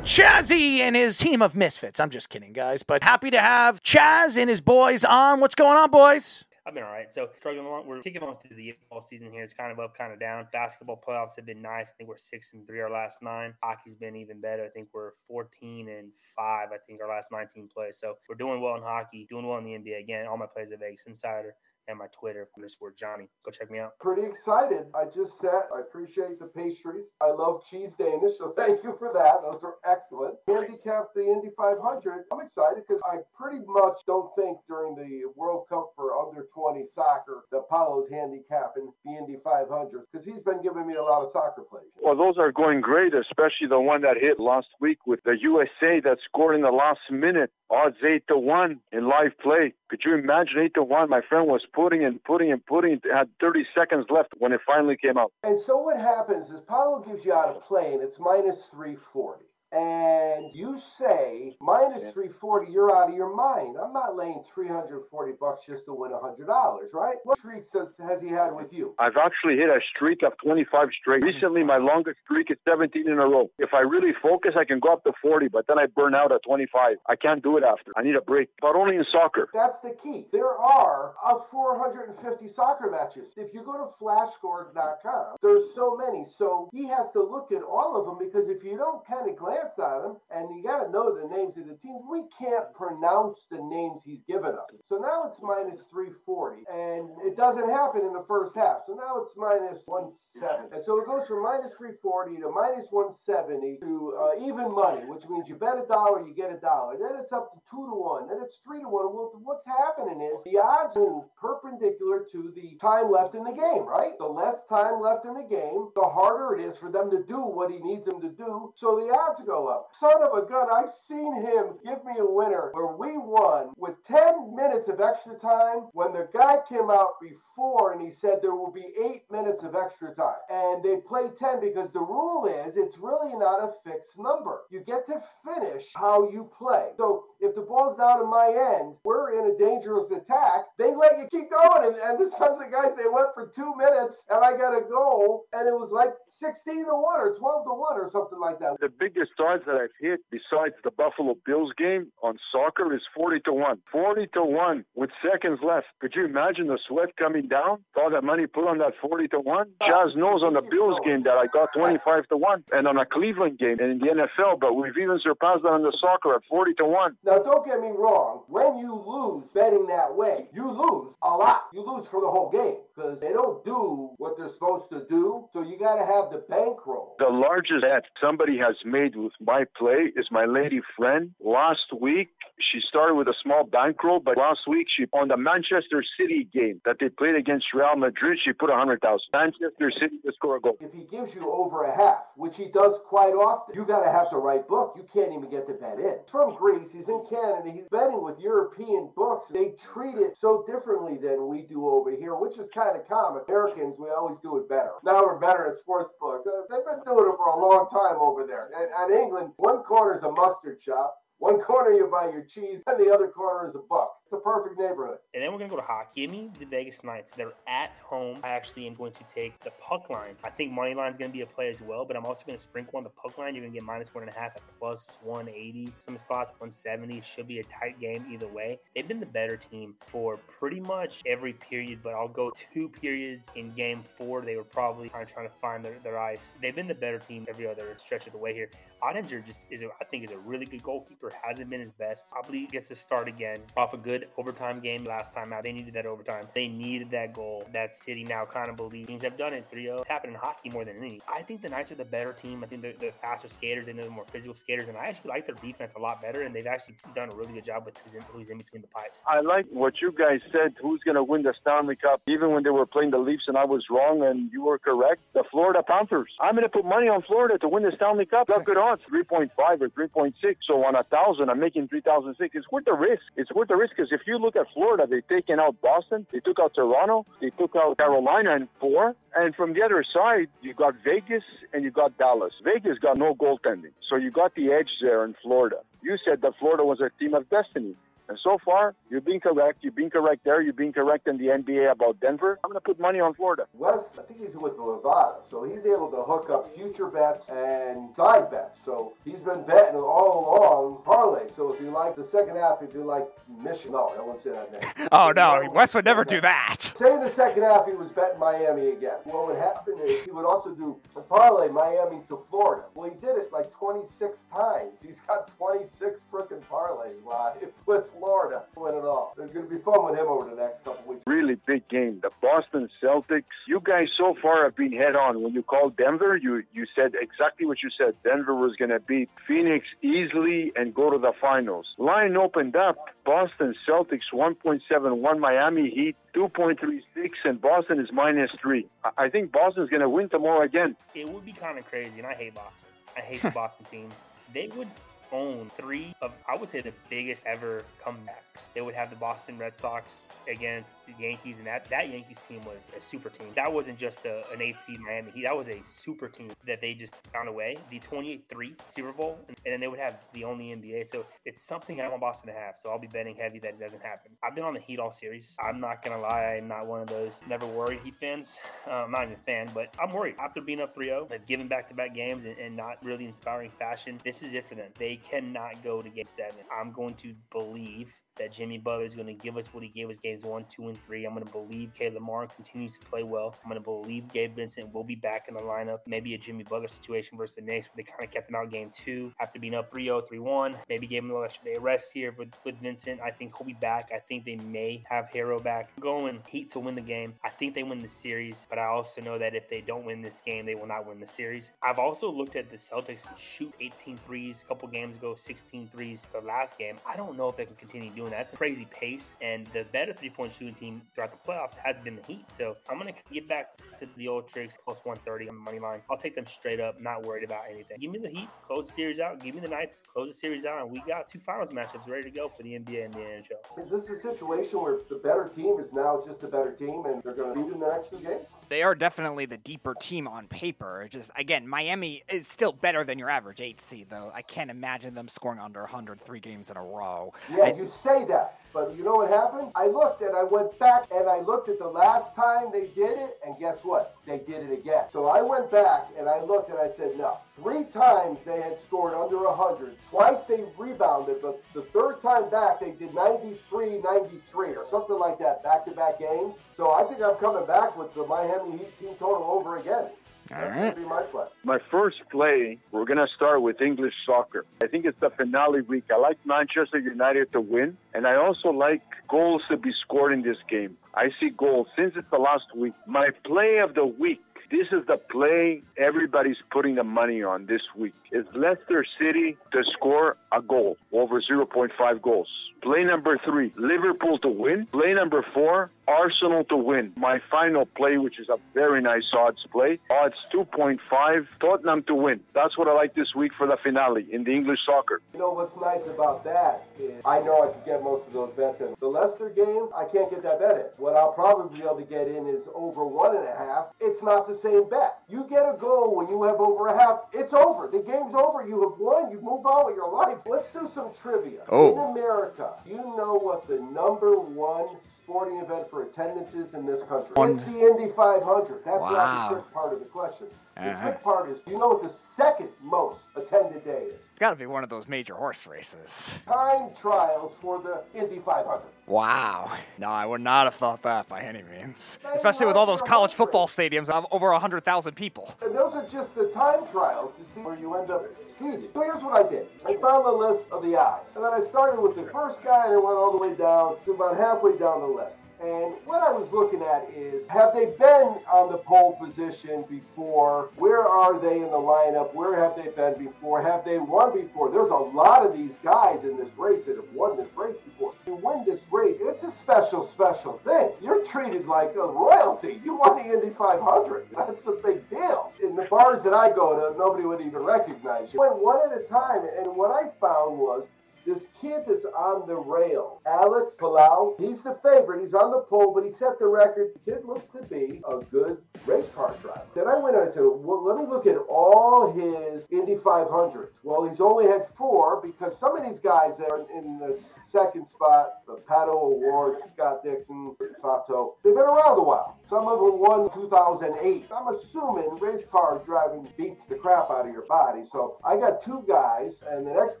Chazzy and his team of misfits. I'm just kidding, guys, but happy to have Chaz and his boys on. What's going on, boys? I've been all right. So struggling along. We're kicking on through the football season here. It's kind of up, kind of down. Basketball playoffs have been nice. I think we're six and three our last nine. Hockey's been even better. I think we're fourteen and five. I think our last nineteen plays. So we're doing well in hockey. Doing well in the N B A. Again, all my plays at Vegas Insider. and my Twitter, underscore Johnny. Go check me out. Pretty excited. I just said I appreciate the pastries. I love cheese Danish, so thank you for that. Those are excellent. Handicap the Indy five hundred. I'm excited because I pretty much don't think during the World Cup for under twenty soccer that Paulo's handicapping the Indy five hundred because he's been giving me a lot of soccer plays. Well, those are going great, especially the one that hit last week with the U S A that scored in the last minute. Odds eight to one in live play. Could you imagine eight to one? My friend was putting and putting and putting. It had thirty seconds left when it finally came out. And so what happens is Paulo gives you out a play, and it's minus three forty. And you say, minus three forty, you're out of your mind. I'm not laying three hundred forty bucks just to win one hundred dollars, right? What streaks has, has he had with you? I've actually hit a streak of twenty-five straight. Recently, my longest streak is seventeen in a row. If I really focus, I can go up to forty, but then I burn out at twenty-five. I can't do it after. I need a break, but only in soccer. That's the key. There are uh, four hundred fifty soccer matches. If you go to flash score dot com, there's so many. So he has to look at all of them because if you don't kind of glance on him, and you got to know the names of the teams. We can't pronounce the names he's given us. So now it's minus three forty, and it doesn't happen in the first half. So now it's minus one seventy. And so it goes from minus three forty to minus one seventy to uh, even money, which means you bet a dollar, you get a dollar. Then it's up to two to one. Then it's three to one. Well, what's happening is the odds move perpendicular to the time left in the game, right? The less time left in the game, the harder it is for them to do what he needs them to do. So the odds go up. Son of a gun, I've seen him give me a winner where we won with ten minutes of extra time when the guy came out before and he said there will be eight minutes of extra time. And they played ten because the rule is it's really not a fixed number. You get to finish how you play. So if the ball's down in my end, we're in a dangerous attack, they let you keep going. And, and the Suns and guys, they went for two minutes and I got a goal and it was like sixteen to one or twelve to one or something like that. The biggest odds that I've hit besides the Buffalo Bills game on soccer is forty to one. forty to one with seconds left. Could you imagine the sweat coming down? All that money put on that forty to one? Jazz knows on the Bills game that I got twenty-five to one and on a Cleveland game and in the N F L, but we've even surpassed that on the soccer at forty to one. Now, don't get me wrong. When you lose betting that way, you lose a lot. You lose for the whole game because they don't do what they're supposed to do, so you got to have the bankroll. The largest bet somebody has made with my play is my lady friend. Last week, she started with a small bankroll, but last week, she on the Manchester City game that they played against Real Madrid, she put one hundred thousand dollars. Manchester City to score a goal. If he gives you over a half, which he does quite often, you got to have the right book. You can't even get the bet in. From Greece, he's in Canada, he's betting with European books. They treat it so differently than we do over here, which is kind of common. Americans, we always do it better. Now we're better at sports books. They've been doing it for a long time over there. And, and England, one corner is a mustard shop, one corner you buy your cheese, and the other corner is a buck. It's a perfect neighborhood. And then we're going to go to hockey. Give me the Vegas Knights. They're at home. I actually am going to take the puck line. I think money line is going to be a play as well, but I'm also going to sprinkle on the puck line. You're going to get minus one and a half at plus one eighty. Some spots, one seventy. Should be a tight game either way. They've been the better team for pretty much every period, but I'll go two periods in game four. They were probably kind of trying to find their, their ice. They've been the better team every other stretch of the way here. Ottinger just is, a, I think, is a really good goalkeeper. Hasn't been his best. Probably gets to start again off a good overtime game last time out. They needed that overtime. They needed that goal. That City now kind of believes teams have done it. three oh. It's happened in hockey more than anything. I think the Knights are the better team. I think they're the faster skaters and they're the more physical skaters. And I actually like their defense a lot better. And they've actually done a really good job with who's in, who's in between the pipes. I like what you guys said. Who's going to win the Stanley Cup? Even when they were playing the Leafs and I was wrong and you were correct. The Florida Panthers. I'm going to put money on Florida to win the Stanley Cup. That's good odds. three point five or three point six. So on a thousand, I'm making three thousand six. It's worth the risk. It's worth the risk because if you look at Florida, they've taken out Boston, they took out Toronto, they took out Carolina in four. And from the other side, you got Vegas and you got Dallas. Vegas got no goaltending. So you got the edge there in Florida. You said that Florida was a team of destiny. And so far, you've been correct. You've been correct there. You've been correct in the N B A about Denver. I'm going to put money on Florida. Wes, I think he's with Nevada, so he's able to hook up future bets and side bets. So he's been betting all along parlay. So if you like the second half, if you like Michigan, no, I won't say that name. Oh, no, Wes would never do that. Say in the second half he was betting Miami again. Well, what would happen is he would also do a parlay Miami to Florida. Well, he did it like twenty-six times. He's got twenty-six frickin' parlays live with Florida to win it all. It's going to be fun with him over the next couple weeks. Really big game. The Boston Celtics. You guys so far have been head on. When you called Denver, you, you said exactly what you said. Denver was going to beat Phoenix easily and go to the finals. Line opened up. Boston Celtics one point seven one, Miami Heat two point three six, and Boston is minus three. I think Boston's going to win tomorrow again. It would be kind of crazy, and I hate Boston. I hate the Boston teams. They would own three of, I would say, the biggest ever comebacks. They would have the Boston Red Sox against the Yankees, and that, that Yankees team was a super team. That wasn't just a, an eighth seed Miami Heat. That was a super team that they just found a way. The twenty-eight three Super Bowl, and, and then they would have the only N B A. So it's something I want Boston to have, so I'll be betting heavy that it doesn't happen. I've been on the Heat all series. I'm not going to lie. I'm not one of those never worried Heat fans. Uh, I'm not even a fan, but I'm worried. After being up three oh, they've given back-to-back games in, in not really inspiring fashion. This is it for them. They cannot go to game seven. I'm going to believe that Jimmy Butler is going to give us what he gave us games one, two, and three. I'm going to believe Caleb Martin continues to play well. I'm going to believe Gabe Vincent will be back in the lineup. Maybe a Jimmy Butler situation versus the Knicks, where they kind of kept him out game two after being up three oh, three one. Maybe gave him a little extra day rest here with, with Vincent. I think he'll be back. I think they may have Hero back. I'm going Heat to win the game. I think they win the series, but I also know that if they don't win this game, they will not win the series. I've also looked at the Celtics shoot eighteen threes a couple games ago, sixteen threes the last game. I don't know if they can continue doing that. That's a crazy pace, and the better three-point shooting team throughout the playoffs has been the Heat. So I'm going to get back to the old tricks, plus one thirty on the money line. I'll take them straight up, not worried about anything. Give me the Heat, close the series out. Give me the Knights, close the series out. And we got two finals matchups ready to go for the N B A and the N H L. Is this a situation where the better team is now just a better team, and they're going to beat in the next few games? They are definitely the deeper team on paper. Just again, Miami is still better than your average eight seed, though. I can't imagine them scoring under one hundred three games in a row. Yeah, I, you say that, but you know what happened? I looked and I went back and I looked at the last time they did it, and guess what? They did it again. So I went back and I looked and I said, no. Three times they had scored under one hundred. Twice they rebounded, but the third time back they did ninety-three ninety-three or something like that, back-to-back games. So I think I'm coming back with the Miami Heat team total over again. All right. My, my first play, we're going to start with English soccer. I think it's the finale week. I like Manchester United to win, and I also like goals to be scored in this game. I see goals since it's the last week. My play of the week, this is the play everybody's putting the money on this week, is Leicester City to score a goal, over zero point five goals. Play number three, Liverpool to win. Play number four, Arsenal to win. My final play, which is a very nice odds play, odds two point five, Tottenham to win. That's what I like this week for the finale in the English soccer. You know what's nice about that is I know I could get most of those bets in. The Leicester game, I can't get that bet in. What I'll probably be able to get in is over one and a half. It's not the same bet. You get a goal when you have over a half, it's over. The game's over. You have won. You move on with your life. Let's do some trivia. Oh. In America, you know what the number one sporting event for attendances in this country. It's the Indy five hundred. That's wow. Not the trick part of the question. The uh-huh. trick part is, you know what the second most attended day is? It's got to be one of those major horse races. Time trials for the Indy five hundred. Wow. No, I would not have thought that by any means. Especially with all those college football stadiums of over one hundred thousand people. And those are just the time trials to see where you end up seated. So here's what I did. I found the list of the odds. And then I started with the first guy and I went all the way down to about halfway down the list. And what I was looking at is, have they been on the pole position before? Where are they in the lineup? Where have they been before? Have they won before? There's a lot of these guys in this race that have won this race before. You win this race, it's a special, special thing. You're treated like a royalty. You won the Indy five hundred. That's a big deal. In the bars that I go to, nobody would even recognize you. Went one at a time, and what I found was, this kid that's on the rail, Alex Palau, he's the favorite. He's on the pole, but he set the record. The kid looks to be a good race car driver. Then I went on and said, well, let me look at all his Indy five hundreds. Well, he's only had four because some of these guys that are in the second spot, the Pato Award, Scott Dixon, Sato, they've been around a while. Some of them won two thousand eight. I'm assuming race cars driving beats the crap out of your body. So I got two guys, and the next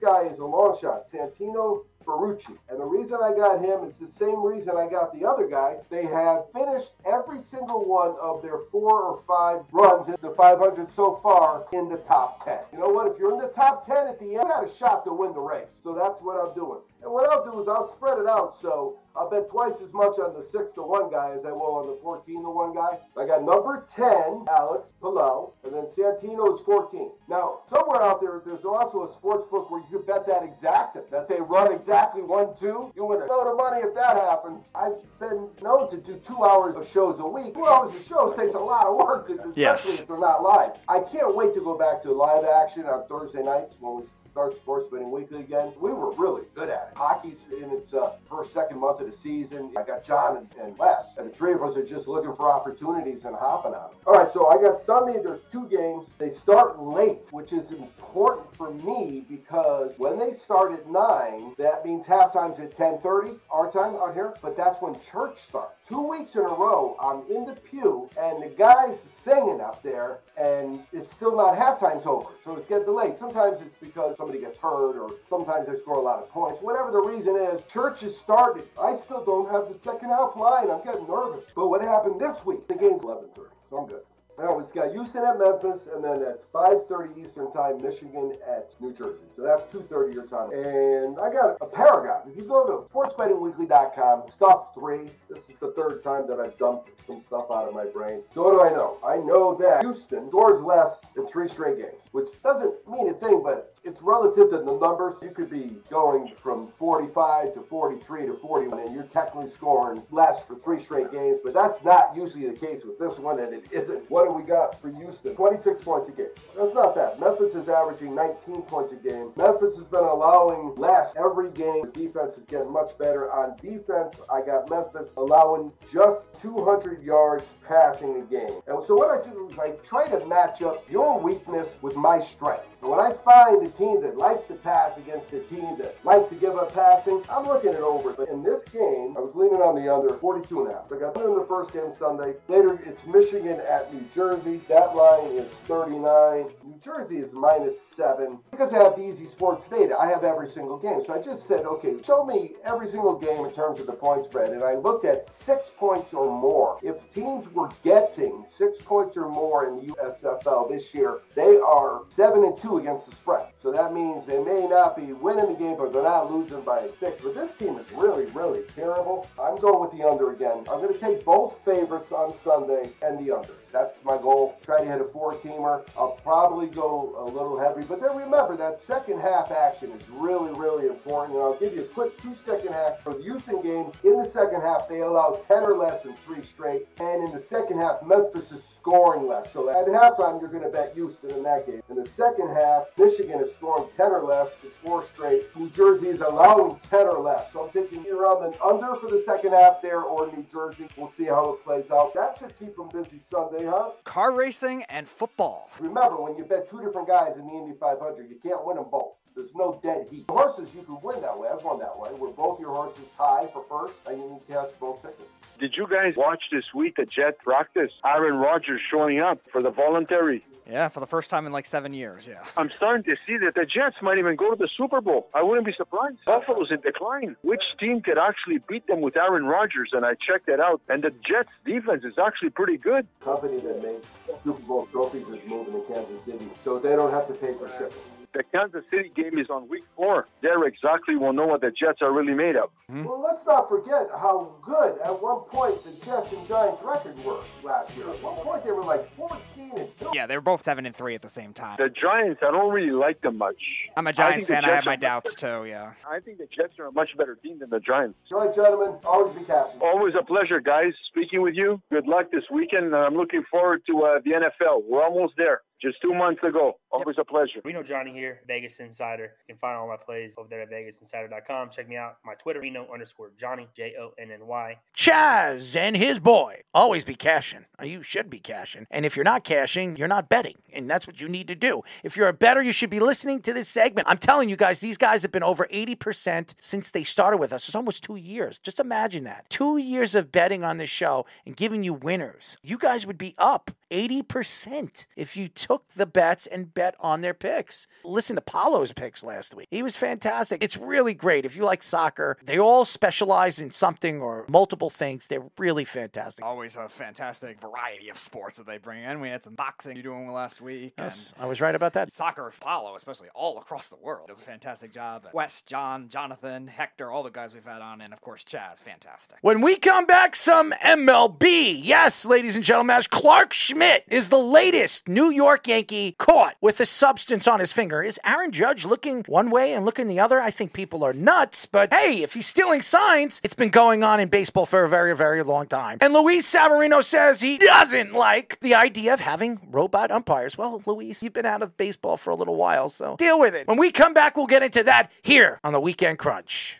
guy is a long shot. Santino Ferrucci. And the reason I got him is the same reason I got the other guy. They have finished every single one of their four or five runs in the five hundred so far in the top ten. You know what? If you're in the top ten at the end, you got a shot to win the race. So that's what I'm doing. And what I'll do is I'll spread it out. So I'll bet twice as much on the six to one guy as I will on the fourteen to one guy. I got number ten, Alex Pillow, and then Santino is fourteen. Now, somewhere out there, there's also a sports book where you can bet that exacta, that they run exactly one two. You win a load of money if that happens. I've been known to do two hours of shows a week. Two hours of shows takes a lot of work, to, especially yes. if they're not live. I can't wait to go back to live action on Thursday nights when we start Sports Betting Weekly again. We were really good at it. Hockey's in its uh, first, second month of the season. I got John and, and Les, and the three of us are just looking for opportunities and hopping on them. All right, so I got Sunday. There's two games. They start late, which is important for me because when they start at nine, that means halftime's at ten thirty, our time out here, but that's when church starts. Two weeks in a row, I'm in the pew, and the guy's singing up there, and it's still not halftime's over, so it's getting delayed. Sometimes it's because somebody gets hurt, or sometimes they score a lot of points. Whatever the reason is, church is started. I still don't have the second half line. I'm getting nervous. But what happened this week? The game's eleven thirty, so I'm good. Now, it's got Houston at Memphis, and then at five thirty Eastern Time, Michigan at New Jersey. So that's two thirty your time. And I got a paragraph. If you go to sports betting weekly dot com, stuff three. This is the third time that I've dumped some stuff out of my brain. So what do I know? I know that Houston scores less in three straight games, which doesn't mean a thing, but it's relative to the numbers. You could be going from forty-five to forty-three to forty-one, and you're technically scoring less for three straight games, but that's not usually the case with this one, and it isn't. What do we got for Houston? twenty-six points a game. That's not bad. Memphis is averaging nineteen points a game. Memphis has been allowing less every game. The defense is getting much better. On defense, I got Memphis allowing just two hundred yards passing a game. And so what I do is I try to match up your weakness with my strength. And when I find a team that likes to pass against a team that likes to give up passing, I'm looking it over. But in this game, I was leaning on the under, forty-two and a half. So I got put in the first game Sunday. Later, it's Michigan at New Jersey. That line is thirty-nine. New Jersey is minus seven. Because I have the Easy Sports data, I have every single game. So I just said, okay, show me every single game in terms of the point spread. And I looked at six points or more. If teams were getting six points or more in the U S F L this year, they are seven and two against the spread. So that means they may not be winning the game, but they're not losing by six. But this team is really, really terrible. I'm going with the under again. I'm going to take both favorites on Sunday and the under. That's my goal. Try to hit a four-teamer. I'll probably go a little heavy. But then remember, that second half action is really, really important. And I'll give you a quick two-second half. For the Houston game, in the second half, they allow ten or less in three straight. And in the second half, Memphis is scoring less. So at halftime, you're going to bet Houston in that game. In the second half, Michigan is scoring ten or less in four straight. New Jersey is allowing ten or less. So I'm thinking either on the under for the second half there or New Jersey. We'll see how it plays out. That should keep them busy Sunday. Huh? Car racing and football. Remember, when you bet two different guys in the Indy five hundred, you can't win them both. There's no dead heat. Horses, you can win that way. I've won that way, where both your horses tie for first, and you can catch both tickets. Did you guys watch this week the Jet practice? Aaron Rodgers showing up for the voluntary. Yeah, for the first time in like seven years, yeah. I'm starting to see that the Jets might even go to the Super Bowl. I wouldn't be surprised. Buffalo's in decline. Which team could actually beat them with Aaron Rodgers? And I checked that out. And the Jets' defense is actually pretty good. Company that makes Super Bowl trophies is moving to Kansas City, so they don't have to pay for shipping. The Kansas City game is on week four. There exactly we'll know what the Jets are really made of. Mm-hmm. Well, let's not forget how good at one point the Jets and Giants record were last year. At one point they were like fourteen and two. Yeah, they were both seven and three at the same time. The Giants, I don't really like them much. I'm a Giants I fan. I have my doubts better. too, yeah. I think the Jets are a much better team than the Giants. All right, gentlemen. Always be cashing. Always a pleasure, guys, speaking with you. Good luck this weekend, and I'm looking forward to uh, the N F L. We're almost there. Just two months ago. Always yep. a pleasure. Reno Johnny here, Vegas Insider. You can find all my plays over there at vegas insider dot com. Check me out. My Twitter, Reno underscore Johnny, J O N N Y. Chaz and his boy. Always be cashing. You should be cashing. And if you're not cashing, you're not betting. And that's what you need to do. If you're a bettor, you should be listening to this segment. I'm telling you guys, these guys have been over eighty percent since they started with us. It's almost two years. Just imagine that. Two years of betting on this show and giving you winners. You guys would be up eighty percent if you took the bets and bet on their picks. Listen to Paolo's picks last week. He was fantastic. It's really great. If you like soccer, they all specialize in something or multiple things. They're really fantastic. Always a fantastic variety of sports that they bring in. We had some boxing you doing last week. Yes, and I was right about that. Soccer, Paolo, especially all across the world, does a fantastic job. Wes, John, Jonathan, Hector, all the guys we've had on, and of course Chaz, fantastic. When we come back, some M L B. Yes, ladies and gentlemen, Clark Schmidt is the latest New York Yankee caught with a substance on his finger. Is Aaron Judge looking one way and looking the other? I think people are nuts, but hey, if he's stealing signs, it's been going on in baseball for a very, very long time. And Luis Severino says he doesn't like the idea of having robot umpires. Well, Luis, you've been out of baseball for a little while, so deal with it. When we come back, we'll get into that here on the Weekend Crunch.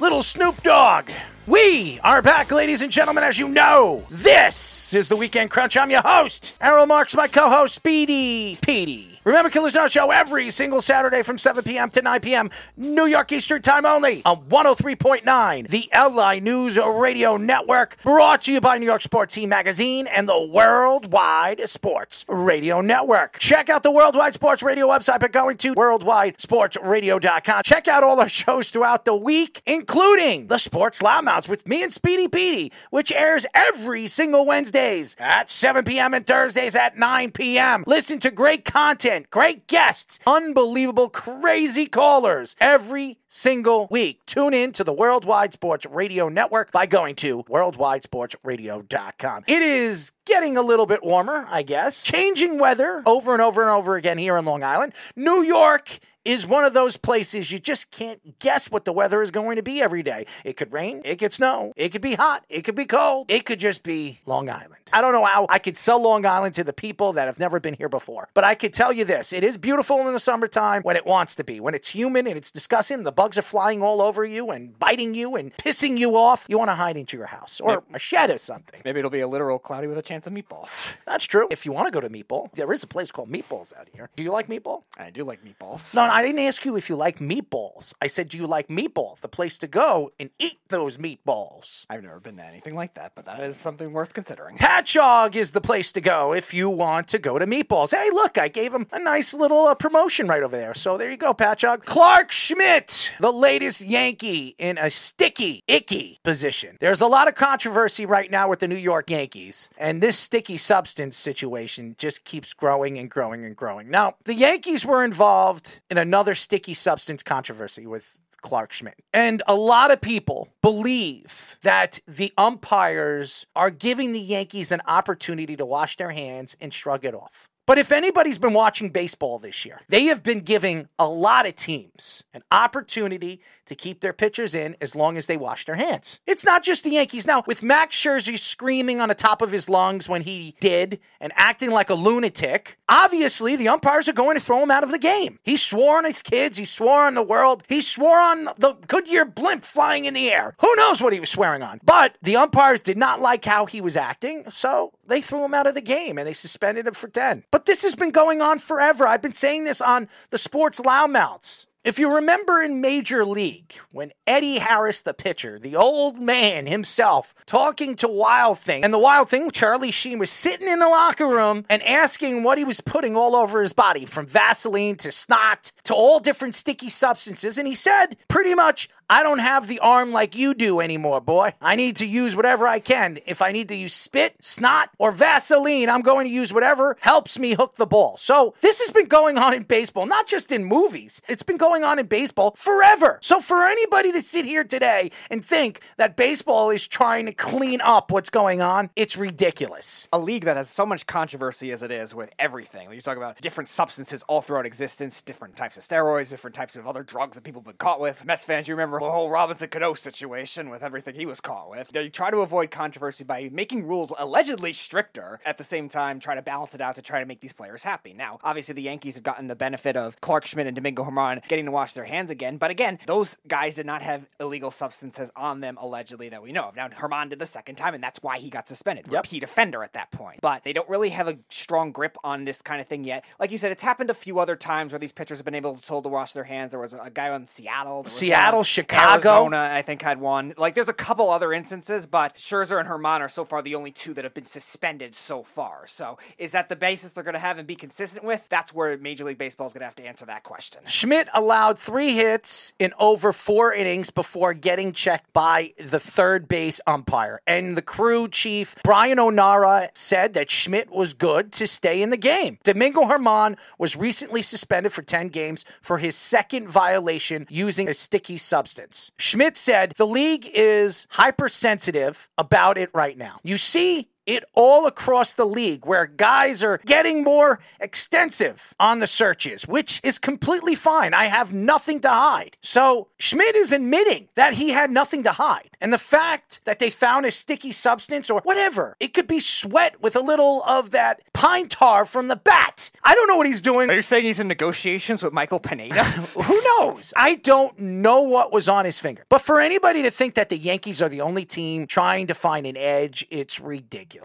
Little Snoop Dogg. We are back, ladies and gentlemen, as you know. This is the Weekend Crunch. I'm your host, Errol Marks, my co-host, Speedy Petey. Remember, Killers Now Show every single Saturday from seven p.m. to nine p.m. New York Eastern Time only on one oh three point nine, the L I News Radio Network, brought to you by New York Sports Team Magazine and the Worldwide Sports Radio Network. Check out the Worldwide Sports Radio website by going to worldwide sports radio dot com. Check out all our shows throughout the week, including the Sports Loudmouths with me and Speedy Petey, which airs every single Wednesdays at seven p.m. and Thursdays at nine p.m. Listen to great content, great guests, unbelievable, crazy callers every single week. Tune in to the Worldwide Sports Radio Network by going to worldwide sports radio dot com. It is getting a little bit warmer, I guess. Changing weather over and over and over again here in Long Island. New York is one of those places you just can't guess what the weather is going to be every day. It could rain, it could snow, it could be hot, it could be cold, it could just be Long Island. I don't know how I could sell Long Island to the people that have never been here before, but I could tell you this, it is beautiful in the summertime when it wants to be, when it's humid and it's disgusting, the bugs are flying all over you and biting you and pissing you off. You want to hide into your house or maybe a shed or something. Maybe it'll be a literal cloudy with a chance of meatballs. That's true. If you want to go to meatball, there is a place called Meatballs out here. Do you like meatball? I do like meatballs. No, no, I didn't ask you if you like meatballs. I said, do you like meatball? The place to go and eat those meatballs. I've never been to anything like that, but that is something worth considering. Patchogue is the place to go if you want to go to meatballs. Hey, look, I gave him a nice little uh, promotion right over there. So there you go, Patchogue. Clark Schmidt, the latest Yankee in a sticky, icky position. There's a lot of controversy right now with the New York Yankees, and this sticky substance situation just keeps growing and growing and growing. Now, the Yankees were involved in another sticky substance controversy with Clark Schmidt. And a lot of people believe that the umpires are giving the Yankees an opportunity to wash their hands and shrug it off. But if anybody's been watching baseball this year, they have been giving a lot of teams an opportunity to keep their pitchers in as long as they wash their hands. It's not just the Yankees. Now, with Max Scherzer screaming on the top of his lungs when he did and acting like a lunatic, obviously the umpires are going to throw him out of the game. He swore on his kids. He swore on the world. He swore on the Goodyear blimp flying in the air. Who knows what he was swearing on? But the umpires did not like how he was acting, so they threw him out of the game and they suspended him for ten. But But this has been going on forever. I've been saying this on the Sports Loudmouths. If you remember in Major League, when Eddie Harris, the pitcher, the old man himself, talking to Wild Thing, and the Wild Thing, Charlie Sheen, was sitting in the locker room and asking what he was putting all over his body, from Vaseline to snot to all different sticky substances, and he said pretty much, I don't have the arm like you do anymore, boy. I need to use whatever I can. If I need to use spit, snot, or Vaseline, I'm going to use whatever helps me hook the ball. So this has been going on in baseball, not just in movies. It's been going on in baseball forever. So for anybody to sit here today and think that baseball is trying to clean up what's going on, it's ridiculous. A league that has so much controversy as it is with everything. You talk about different substances all throughout existence, different types of steroids, different types of other drugs that people have been caught with. Mets fans, you remember the whole Robinson Cano situation with everything he was caught with. They try to avoid controversy by making rules allegedly stricter, at the same time try to balance it out to try to make these players happy. Now, obviously the Yankees have gotten the benefit of Clark Schmidt and Domingo Herman getting getting to wash their hands again. But again, those guys did not have illegal substances on them, allegedly, that we know of. Now, Herman did the second time, and that's why he got suspended. Yep. Repeat offender at that point. But they don't really have a strong grip on this kind of thing yet. Like you said, it's happened a few other times where these pitchers have been able to told to wash their hands. There was a guy on Seattle. Seattle, Chicago. Arizona, I think, had one. Like, there's a couple other instances, but Scherzer and Herman are so far the only two that have been suspended so far. So is that the basis they're going to have and be consistent with? That's where Major League Baseball is going to have to answer that question. Schmidt allowed three hits in over four innings before getting checked by the third base umpire. And the crew chief, Brian Onara, said that Schmidt was good to stay in the game. Domingo Herman was recently suspended for ten games for his second violation using a sticky substance. Schmidt said the league is hypersensitive about it right now. You see it all across the league where guys are getting more extensive on the searches, which is completely fine. I have nothing to hide. So Schmidt is admitting that he had nothing to hide. And the fact that they found a sticky substance or whatever, it could be sweat with a little of that pine tar from the bat. I don't know what he's doing. Are you saying he's in negotiations with Michael Pineda? Who knows? I don't know what was on his finger. But for anybody to think that the Yankees are the only team trying to find an edge, it's ridiculous.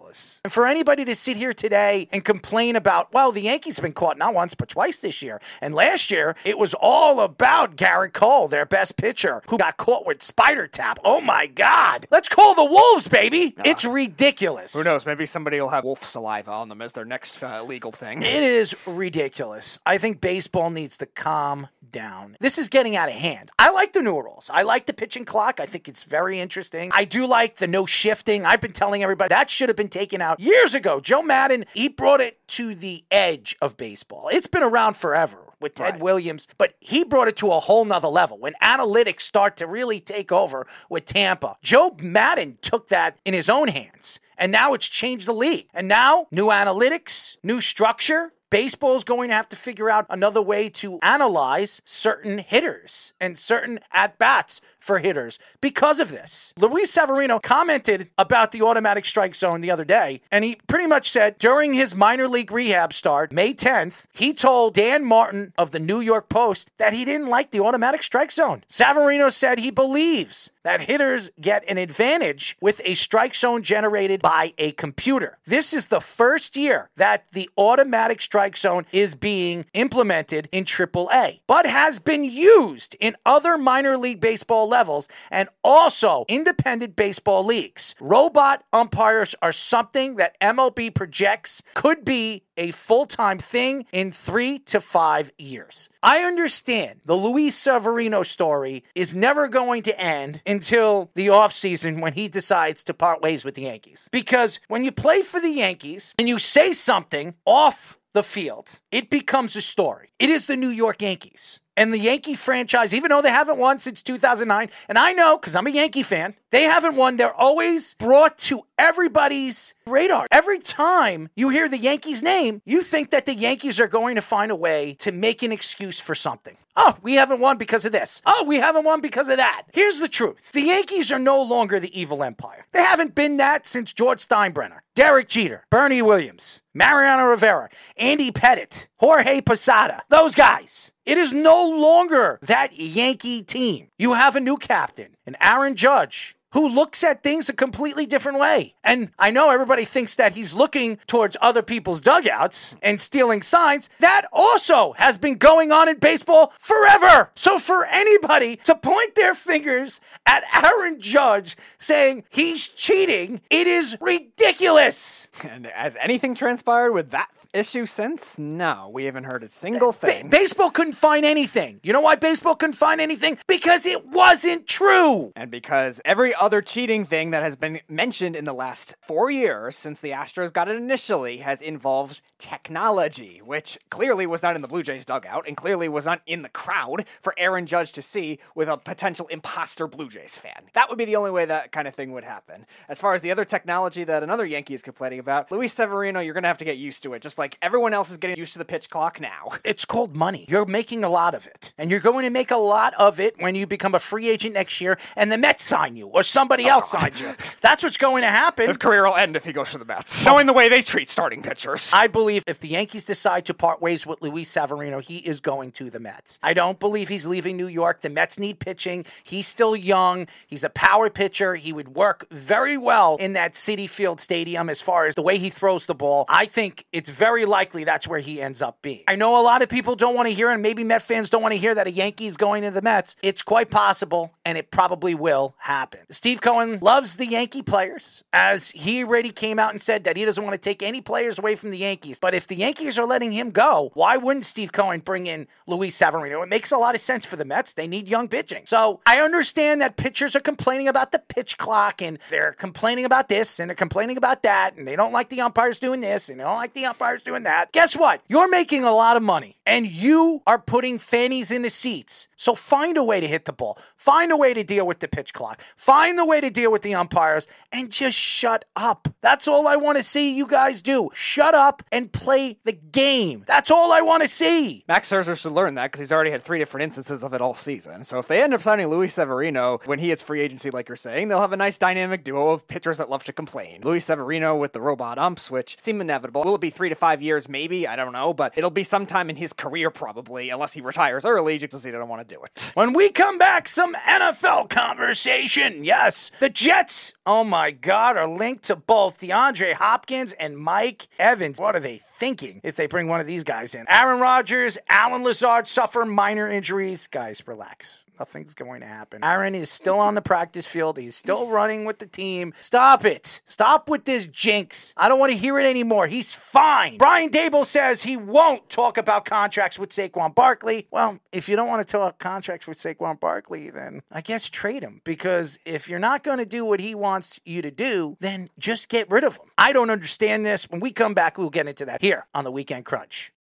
And for anybody to sit here today and complain about, well, the Yankees have been caught not once but twice this year. And last year, it was all about Garrett Cole, their best pitcher, who got caught with spider tap. Oh, my God. Let's call the Wolves, baby. Uh, it's ridiculous. Who knows? Maybe somebody will have wolf saliva on them as their next uh, legal thing. It is ridiculous. I think baseball needs to calm down. This is getting out of hand. I like the new rules. I like the pitching clock. I think it's very interesting. I do like the no shifting. I've been telling everybody that should have been taken out years ago. Joe Madden, he brought it to the edge of baseball. It's been around forever with Ted right. Williams, but he brought it to a whole nother level when analytics start to really take over with Tampa. Joe Madden took that in his own hands, and now it's changed the league. And now, new analytics, new structure. Baseball is going to have to figure out another way to analyze certain hitters and certain at-bats for hitters because of this. Luis Severino commented about the automatic strike zone the other day, and he pretty much said during his minor league rehab start, May tenth, he told Dan Martin of the New York Post that he didn't like the automatic strike zone. Severino said he believes that hitters get an advantage with a strike zone generated by a computer. This is the first year that the automatic strike zone is being implemented in triple A, but has been used in other minor league baseball levels and also independent baseball leagues. Robot umpires are something that M L B projects could be a full-time thing in three to five years. I understand the Luis Severino story is never going to end until the offseason when he decides to part ways with the Yankees. Because when you play for the Yankees and you say something off the field, it becomes a story. It is the New York Yankees. And the Yankee franchise, even though they haven't won since two thousand nine, and I know because I'm a Yankee fan, they haven't won. They're always brought to everybody's radar. Every time you hear the Yankees name, you think that the Yankees are going to find a way to make an excuse for something. Oh, we haven't won because of this. Oh, we haven't won because of that. Here's the truth. The Yankees are no longer the evil empire. They haven't been that since George Steinbrenner, Derek Jeter, Bernie Williams, Mariano Rivera, Andy Pettitte, Jorge Posada. Those guys. It is no longer that Yankee team. You have a new captain, an Aaron Judge, who looks at things a completely different way. And I know everybody thinks that he's looking towards other people's dugouts and stealing signs. That also has been going on in baseball forever. So for anybody to point their fingers at Aaron Judge saying he's cheating, it is ridiculous. And has anything transpired with that issue since? No, we haven't heard a single thing. Ba- baseball couldn't find anything. You know why baseball couldn't find anything? Because it wasn't true. And because every other cheating thing that has been mentioned in the last four years since the Astros got it initially has involved technology, which clearly was not in the Blue Jays dugout and clearly was not in the crowd for Aaron Judge to see with a potential imposter Blue Jays fan. That would be the only way that kind of thing would happen. As far as the other technology that another Yankee is complaining about, Luis Severino, you're going to have to get used to it, just like Like, everyone else is getting used to the pitch clock now. It's called money. You're making a lot of it. And you're going to make a lot of it when you become a free agent next year and the Mets sign you or somebody oh, else signs you. That's what's going to happen. His career will end if he goes to the Mets. Knowing the way they treat starting pitchers. I believe if the Yankees decide to part ways with Luis Severino, he is going to the Mets. I don't believe he's leaving New York. The Mets need pitching. He's still young. He's a power pitcher. He would work very well in that Citi Field stadium as far as the way he throws the ball. I think it's very likely that's where he ends up being. I know a lot of people don't want to hear, and maybe Met fans don't want to hear, that a Yankee's going to the Mets. It's quite possible, and it probably will happen. Steve Cohen loves the Yankee players, as he already came out and said that he doesn't want to take any players away from the Yankees. But if the Yankees are letting him go, why wouldn't Steve Cohen bring in Luis Severino? It makes a lot of sense for the Mets. They need young pitching. So I understand that pitchers are complaining about the pitch clock, and they're complaining about this, and they're complaining about that, and they don't like the umpires doing this, and they don't like the umpires doing that. Guess what? You're making a lot of money, and you are putting fannies in the seats. So find a way to hit the ball. Find a way to deal with the pitch clock. Find a way to deal with the umpires, and just shut up. That's all I want to see you guys do. Shut up and play the game. That's all I want to see. Max Scherzer should learn that, because he's already had three different instances of it all season. So if they end up signing Luis Severino when he hits free agency, like you're saying, they'll have a nice dynamic duo of pitchers that love to complain. Luis Severino with the robot umps, which seem inevitable. Will it be three to five years? Maybe. I don't know. But it'll be sometime in his career, probably, unless he retires early, just because he doesn't want to do it. When we come back, some N F L conversation. Yes, the Jets, oh my God, are linked to both DeAndre Hopkins and Mike Evans. What are they thinking if they bring one of these guys in? Aaron Rodgers, Allen Lazard suffer minor injuries. Guys, relax. Nothing's going to happen. Aaron is still on the practice field. He's still running with the team. Stop it. Stop with this jinx. I don't want to hear it anymore. He's fine. Brian Daboll says he won't talk about contracts with Saquon Barkley. Well, if you don't want to talk contracts with Saquon Barkley, then I guess trade him. Because if you're not going to do what he wants you to do, then just get rid of him. I don't understand this. When we come back, we'll get into that here on the Weekend Crunch.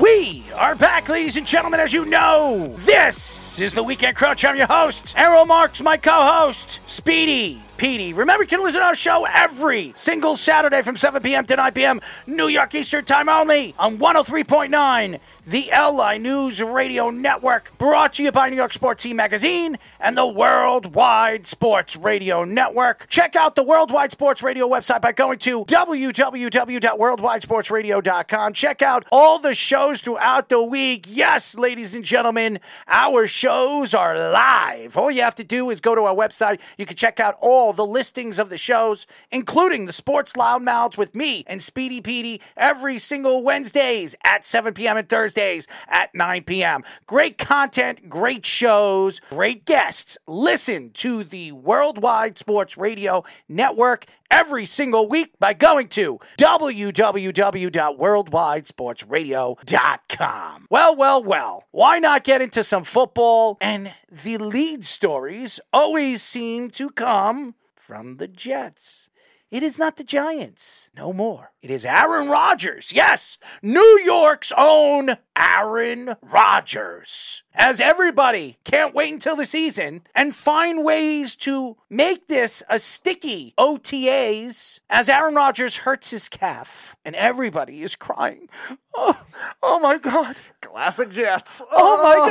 We are back, ladies and gentlemen, as you know. This is the Weekend Crunch. I'm your host, Errol Marks, my co-host, Speedy Petey. Remember, you can listen to our show every single Saturday from seven p.m. to nine p.m. New York Eastern Time only on one oh three point nine, the L I News Radio Network, brought to you by New York Sports Team Magazine and the Worldwide Sports Radio Network. Check out the Worldwide Sports Radio website by going to w w w dot worldwide sports radio dot com. Check out all the shows throughout the week. Yes, ladies and gentlemen, our shows are live. All you have to do is go to our website. You can check out all the listings of the shows, including the Sports Loudmouths with me and Speedy Petey every single Wednesdays at seven p.m. and Thursday at nine p.m. Great content, great shows, great guests. Listen to the Worldwide Sports Radio Network every single week by going to w w w dot worldwide sports radio dot com. Well, well, well, why not get into some football? And the lead stories always seem to come from the Jets. It is not the Giants. No more. It is Aaron Rodgers. Yes, New York's own Aaron Rodgers. As everybody can't wait until the season and find ways to make this a sticky O T As, as Aaron Rodgers hurts his calf and everybody is crying. Oh, oh my God. Classic Jets. Oh, oh my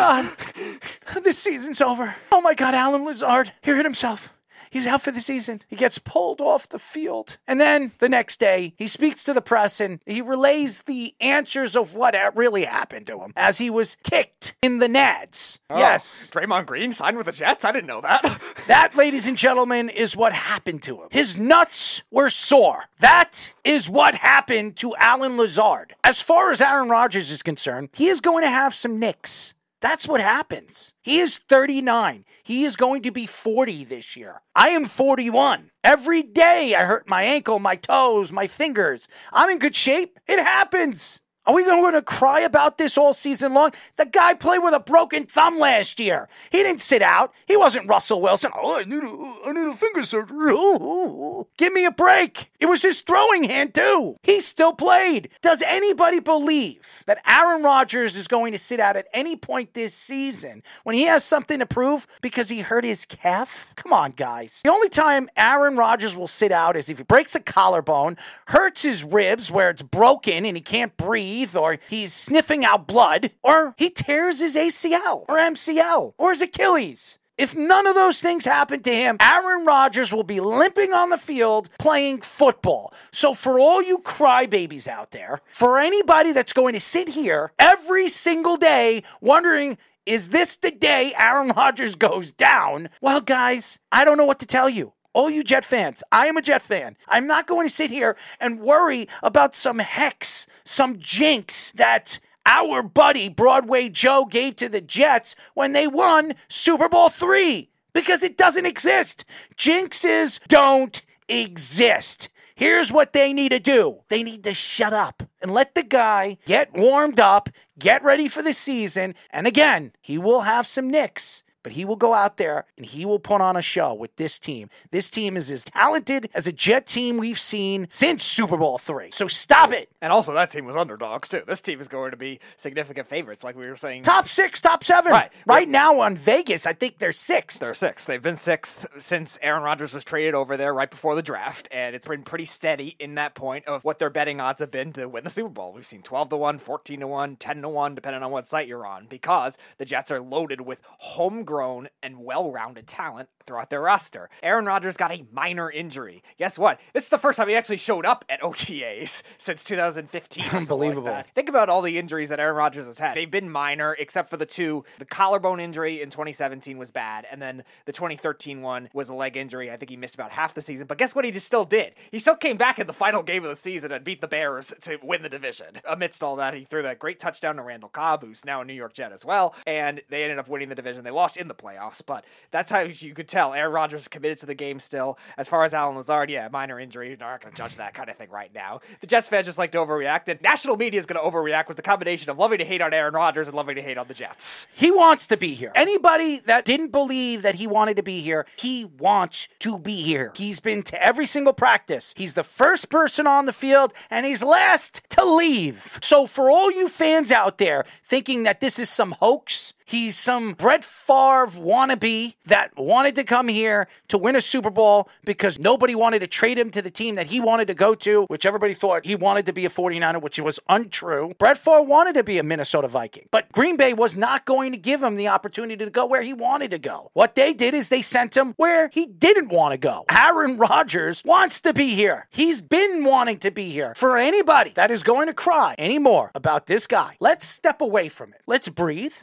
God. This season's over. Oh my God, Allen Lazard. He hurt himself. He's out for the season. He gets pulled off the field. And then the next day, he speaks to the press and he relays the answers of what really happened to him as he was kicked in the nads. Oh, yes. Draymond Green signed with the Jets? I didn't know that. That, ladies and gentlemen, is what happened to him. His nuts were sore. That is what happened to Allen Lazard. As far as Aaron Rodgers is concerned, he is going to have some nicks. That's what happens. He is thirty-nine. He is going to be forty this year. I am forty-one. Every day I hurt my ankle, my toes, my fingers. I'm in good shape. It happens. Are we going to cry about this all season long? The guy played with a broken thumb last year. He didn't sit out. He wasn't Russell Wilson. Oh, I need a, I need a finger surgery. Oh, oh, oh. Give me a break. It was his throwing hand, too. He still played. Does anybody believe that Aaron Rodgers is going to sit out at any point this season when he has something to prove because he hurt his calf? Come on, guys. The only time Aaron Rodgers will sit out is if he breaks a collarbone, hurts his ribs where it's broken and he can't breathe, or he's sniffing out blood, or he tears his A C L or M C L or his Achilles. If none of those things happen to him, Aaron Rodgers will be limping on the field playing football. So for all you crybabies out there, for anybody that's going to sit here every single day wondering, is this the day Aaron Rodgers goes down? Well, guys, I don't know what to tell you. All you Jet fans, I am a Jet fan. I'm not going to sit here and worry about some hex, some jinx that our buddy Broadway Joe gave to the Jets when they won Super Bowl three, because it doesn't exist. Jinxes don't exist. Here's what they need to do. They need to shut up and let the guy get warmed up, get ready for the season, and again, he will have some nicks. But he will go out there and he will put on a show with this team. This team is as talented as a Jet team we've seen since Super Bowl three. So stop it. And also, that team was underdogs, too. This team is going to be significant favorites, like we were saying. Top six, top seven. Right, right now on Vegas, I think they're sixth. They're sixth. They've been sixth since Aaron Rodgers was traded over there right before the draft. And it's been pretty steady in that point of what their betting odds have been to win the Super Bowl. We've seen twelve to one, fourteen to one, ten to one, depending on what site you're on, because the Jets are loaded with homegrown and well-rounded talent throughout their roster. Aaron Rodgers got a minor injury. Guess what? This is the first time he actually showed up at O T As since two thousand fifteen. Unbelievable. Like think about all the injuries that Aaron Rodgers has had. They've been minor, except for the two. The collarbone injury in twenty seventeen was bad, and then the twenty thirteen one was a leg injury. I think he missed about half the season, but guess what he just still did? He still came back in the final game of the season and beat the Bears to win the division. Amidst all that, he threw that great touchdown to Randall Cobb, who's now a New York Jet as well, and they ended up winning the division. They lost in the playoffs, but that's how you could tell Aaron Rodgers is committed to the game still. As far as Alan Lazard, yeah, minor injury. You're not going to judge that kind of thing right now. The Jets fans just like to overreact, and national media is going to overreact with the combination of loving to hate on Aaron Rodgers and loving to hate on the Jets. He wants to be here. Anybody that didn't believe that he wanted to be here, he wants to be here. He's been to every single practice. He's the first person on the field, and he's last to leave. So for all you fans out there thinking that this is some hoax, he's some Brett Favre wannabe that wanted to come here to win a Super Bowl because nobody wanted to trade him to the team that he wanted to go to, which everybody thought he wanted to be a forty-niner, which was untrue. Brett Favre wanted to be a Minnesota Viking, but Green Bay was not going to give him the opportunity to go where he wanted to go. What they did is they sent him where he didn't want to go. Aaron Rodgers wants to be here. He's been wanting to be here. For anybody that is going to cry anymore about this guy, let's step away from it. Let's breathe.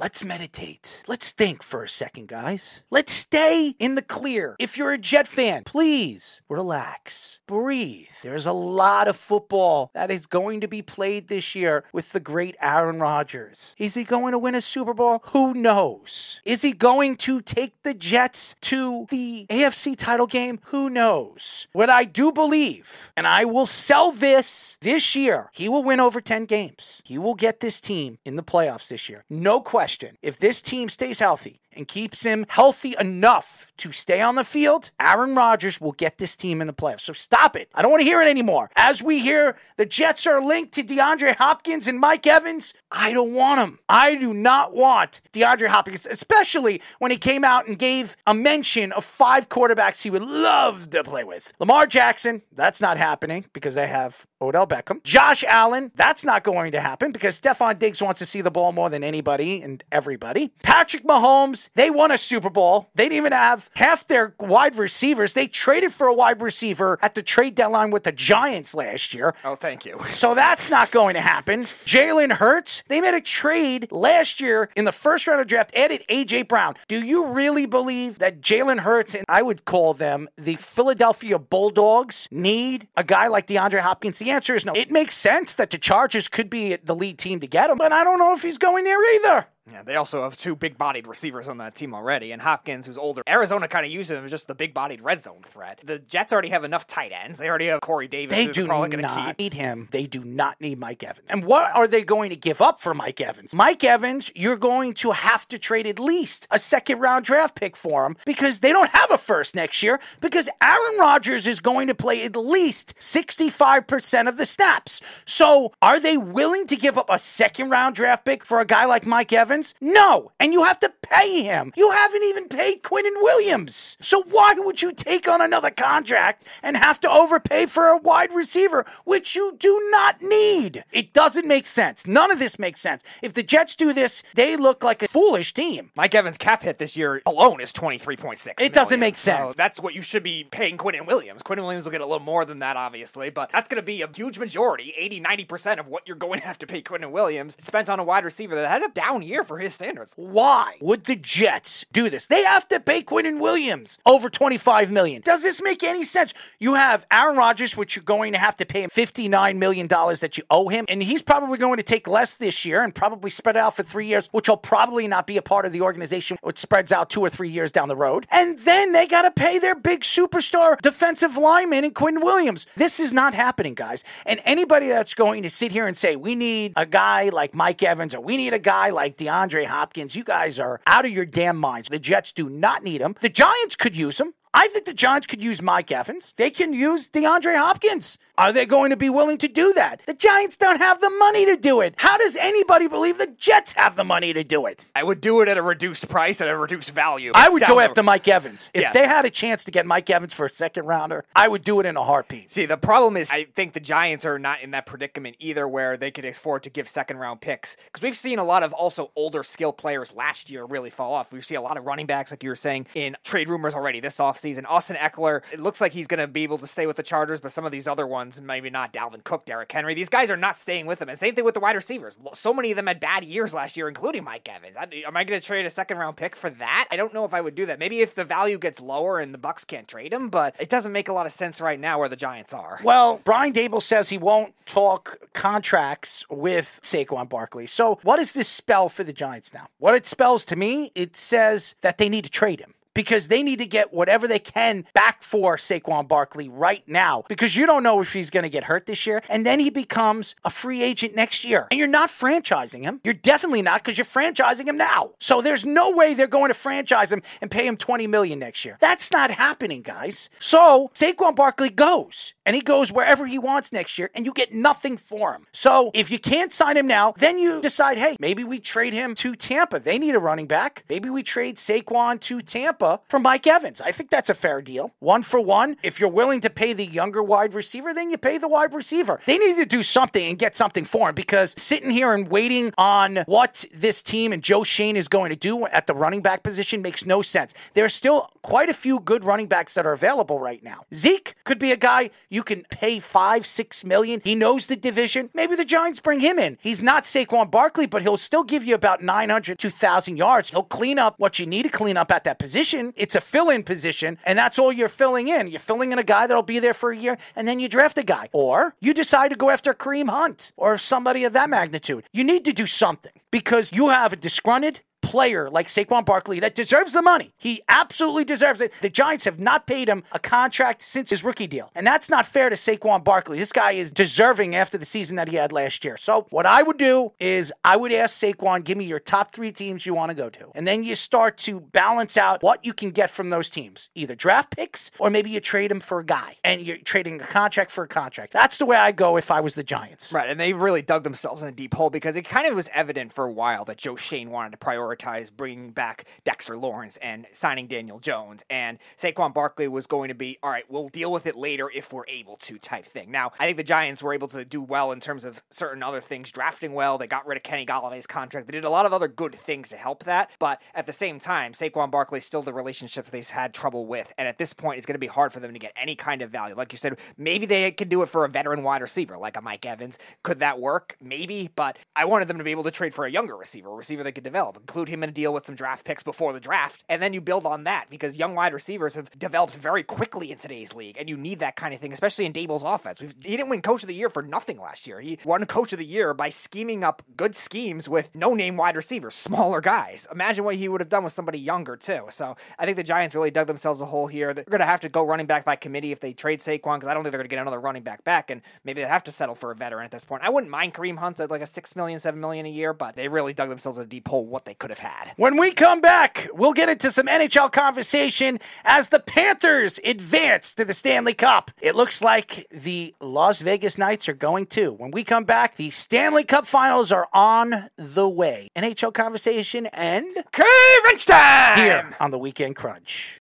Let's meditate. Let's think for a second, guys. Let's stay in the clear. If you're a Jet fan, please relax, breathe. There's a lot of football that is going to be played this year with the great Aaron Rodgers. Is he going to win a Super Bowl? Who knows? Is he going to take the Jets to the A F C title game? Who knows? What I do believe, and I will sell this this year, he will win over ten games. He will get this team in the playoffs this year. No question. If this team stays healthy and keeps him healthy enough to stay on the field, Aaron Rodgers will get this team in the playoffs. So stop it. I don't want to hear it anymore. As we hear the Jets are linked to DeAndre Hopkins and Mike Evans, I don't want him. I do not want DeAndre Hopkins, especially when he came out and gave a mention of five quarterbacks he would love to play with. Lamar Jackson, that's not happening because they have Odell Beckham. Josh Allen, that's not going to happen because Stephon Diggs wants to see the ball more than anybody and everybody. Patrick Mahomes, they won a Super Bowl. They didn't even have half their wide receivers. They traded for a wide receiver at the trade deadline with the Giants last year. Oh, thank you. So that's not going to happen. Jalen Hurts, they made a trade last year in the first round of draft, added A J Brown. Do you really believe that Jalen Hurts, and I would call them the Philadelphia Bulldogs, need a guy like DeAndre Hopkins? The answer is no. It makes sense that the Chargers could be the lead team to get him, but I don't know if he's going there either. Yeah, they also have two big-bodied receivers on that team already, and Hopkins, who's older. Arizona kind of uses him as just the big-bodied red zone threat. The Jets already have enough tight ends. They already have Corey Davis. They do not need him. They do not need Mike Evans. And what are they going to give up for Mike Evans? Mike Evans, you're going to have to trade at least a second-round draft pick for him because they don't have a first next year because Aaron Rodgers is going to play at least sixty-five percent of the snaps. So are they willing to give up a second-round draft pick for a guy like Mike Evans? No, and you have to pay him. You haven't even paid Quinnen Williams. So why would you take on another contract and have to overpay for a wide receiver, which you do not need? It doesn't make sense. None of this makes sense. If the Jets do this, they look like a foolish team. Mike Evans' cap hit this year alone is twenty-three point six. It doesn't make sense. So that's what you should be paying Quinnen Williams. Quinnen Williams will get a little more than that, obviously, but that's going to be a huge majority, eighty, ninety percent of what you're going to have to pay Quinnen Williams spent on a wide receiver that had a down year for his standards. Why would the Jets do this? They have to pay Quinnen Williams over twenty-five million dollars. Does this make any sense? You have Aaron Rodgers, which you're going to have to pay him fifty-nine million dollars that you owe him, and he's probably going to take less this year and probably spread it out for three years, which will probably not be a part of the organization, which spreads out two or three years down the road. And then they got to pay their big superstar defensive lineman in Quinnen Williams. This is not happening, guys. And anybody that's going to sit here and say, we need a guy like Mike Evans, or we need a guy like DeAndre Andre Hopkins, you guys are out of your damn minds. The Jets do not need him. The Giants could use him. I think the Giants could use Mike Evans. They can use DeAndre Hopkins. Are they going to be willing to do that? The Giants don't have the money to do it. How does anybody believe the Jets have the money to do it? I would do it at a reduced price, at a reduced value. It's I would go the... after Mike Evans. If yeah. they had a chance to get Mike Evans for a second rounder, I would do it in a heartbeat. See, the problem is I think the Giants are not in that predicament either where they could afford to give second round picks. Because we've seen a lot of also older skill players last year really fall off. We've seen a lot of running backs, like you were saying, in trade rumors already this offseason. Season. Austin Eckler, it looks like he's going to be able to stay with the Chargers, but some of these other ones, maybe not Dalvin Cook, Derrick Henry, these guys are not staying with him. And same thing with the wide receivers. So many of them had bad years last year, including Mike Evans. Am I going to trade a second round pick for that? I don't know if I would do that. Maybe if the value gets lower and the Bucks can't trade him, but it doesn't make a lot of sense right now where the Giants are. Well, Brian Daboll says he won't talk contracts with Saquon Barkley. So what does this spell for the Giants now? What it spells to me, it says that they need to trade him. Because they need to get whatever they can back for Saquon Barkley right now. Because you don't know if he's going to get hurt this year. And then he becomes a free agent next year. And you're not franchising him. You're definitely not because you're franchising him now. So there's no way they're going to franchise him and pay him twenty million dollars next year. That's not happening, guys. So Saquon Barkley goes. And he goes wherever he wants next year. And you get nothing for him. So if you can't sign him now, then you decide, hey, maybe we trade him to Tampa. They need a running back. Maybe we trade Saquon to Tampa for Mike Evans. I think that's a fair deal. One for one. If you're willing to pay the younger wide receiver, then you pay the wide receiver. They need to do something and get something for him because sitting here and waiting on what this team and Joe Shane is going to do at the running back position makes no sense. There's still quite a few good running backs that are available right now. Zeke could be a guy you can pay five, six million. He knows the division. Maybe the Giants bring him in. He's not Saquon Barkley, but he'll still give you about nine hundred to one thousand yards. He'll clean up what you need to clean up at that position. It's a fill-in position, and that's all you're filling in. You're filling in a guy that'll be there for a year, and then you draft a guy. Or you decide to go after Kareem Hunt or somebody of that magnitude. You need to do something because you have a disgruntled player like Saquon Barkley that deserves the money. He absolutely deserves it. The Giants have not paid him a contract since his rookie deal. And that's not fair to Saquon Barkley. This guy is deserving after the season that he had last year. So what I would do is I would ask Saquon, give me your top three teams you want to go to. And then you start to balance out what you can get from those teams. Either draft picks or maybe you trade him for a guy. And you're trading a contract for a contract. That's the way I go if I was the Giants. Right. And they really dug themselves in a deep hole because it kind of was evident for a while that Joe Shane wanted to prioritize bringing back Dexter Lawrence and signing Daniel Jones, and Saquon Barkley was going to be, all right, we'll deal with it later if we're able to type thing. Now, I think the Giants were able to do well in terms of certain other things, drafting well. They got rid of Kenny Galladay's contract. They did a lot of other good things to help that, but at the same time, Saquon Barkley is still the relationship they've had trouble with, and at this point, it's going to be hard for them to get any kind of value. Like you said, maybe they could do it for a veteran wide receiver, like a Mike Evans. Could that work? Maybe, but I wanted them to be able to trade for a younger receiver, a receiver they could develop, including him in a deal with some draft picks before the draft, and then you build on that, because young wide receivers have developed very quickly in today's league, and you need that kind of thing, especially in Daboll's offense. We've, he didn't win Coach of the Year for nothing last year. He won Coach of the Year by scheming up good schemes with no-name wide receivers, smaller guys. Imagine what he would have done with somebody younger, too. So I think the Giants really dug themselves a hole here. They're going to have to go running back by committee if they trade Saquon, because I don't think they're going to get another running back back, and maybe they have to settle for a veteran at this point. I wouldn't mind Kareem Hunt at like a six million dollars, seven million dollars a year, but they really dug themselves a deep hole what they could have had. When we come back, we'll get into some N H L conversation as the Panthers advance to the Stanley Cup. It looks like the Las Vegas Knights are going too. When we come back, the Stanley Cup Finals are on the way. N H L conversation and crunch time here on the Weekend Crunch.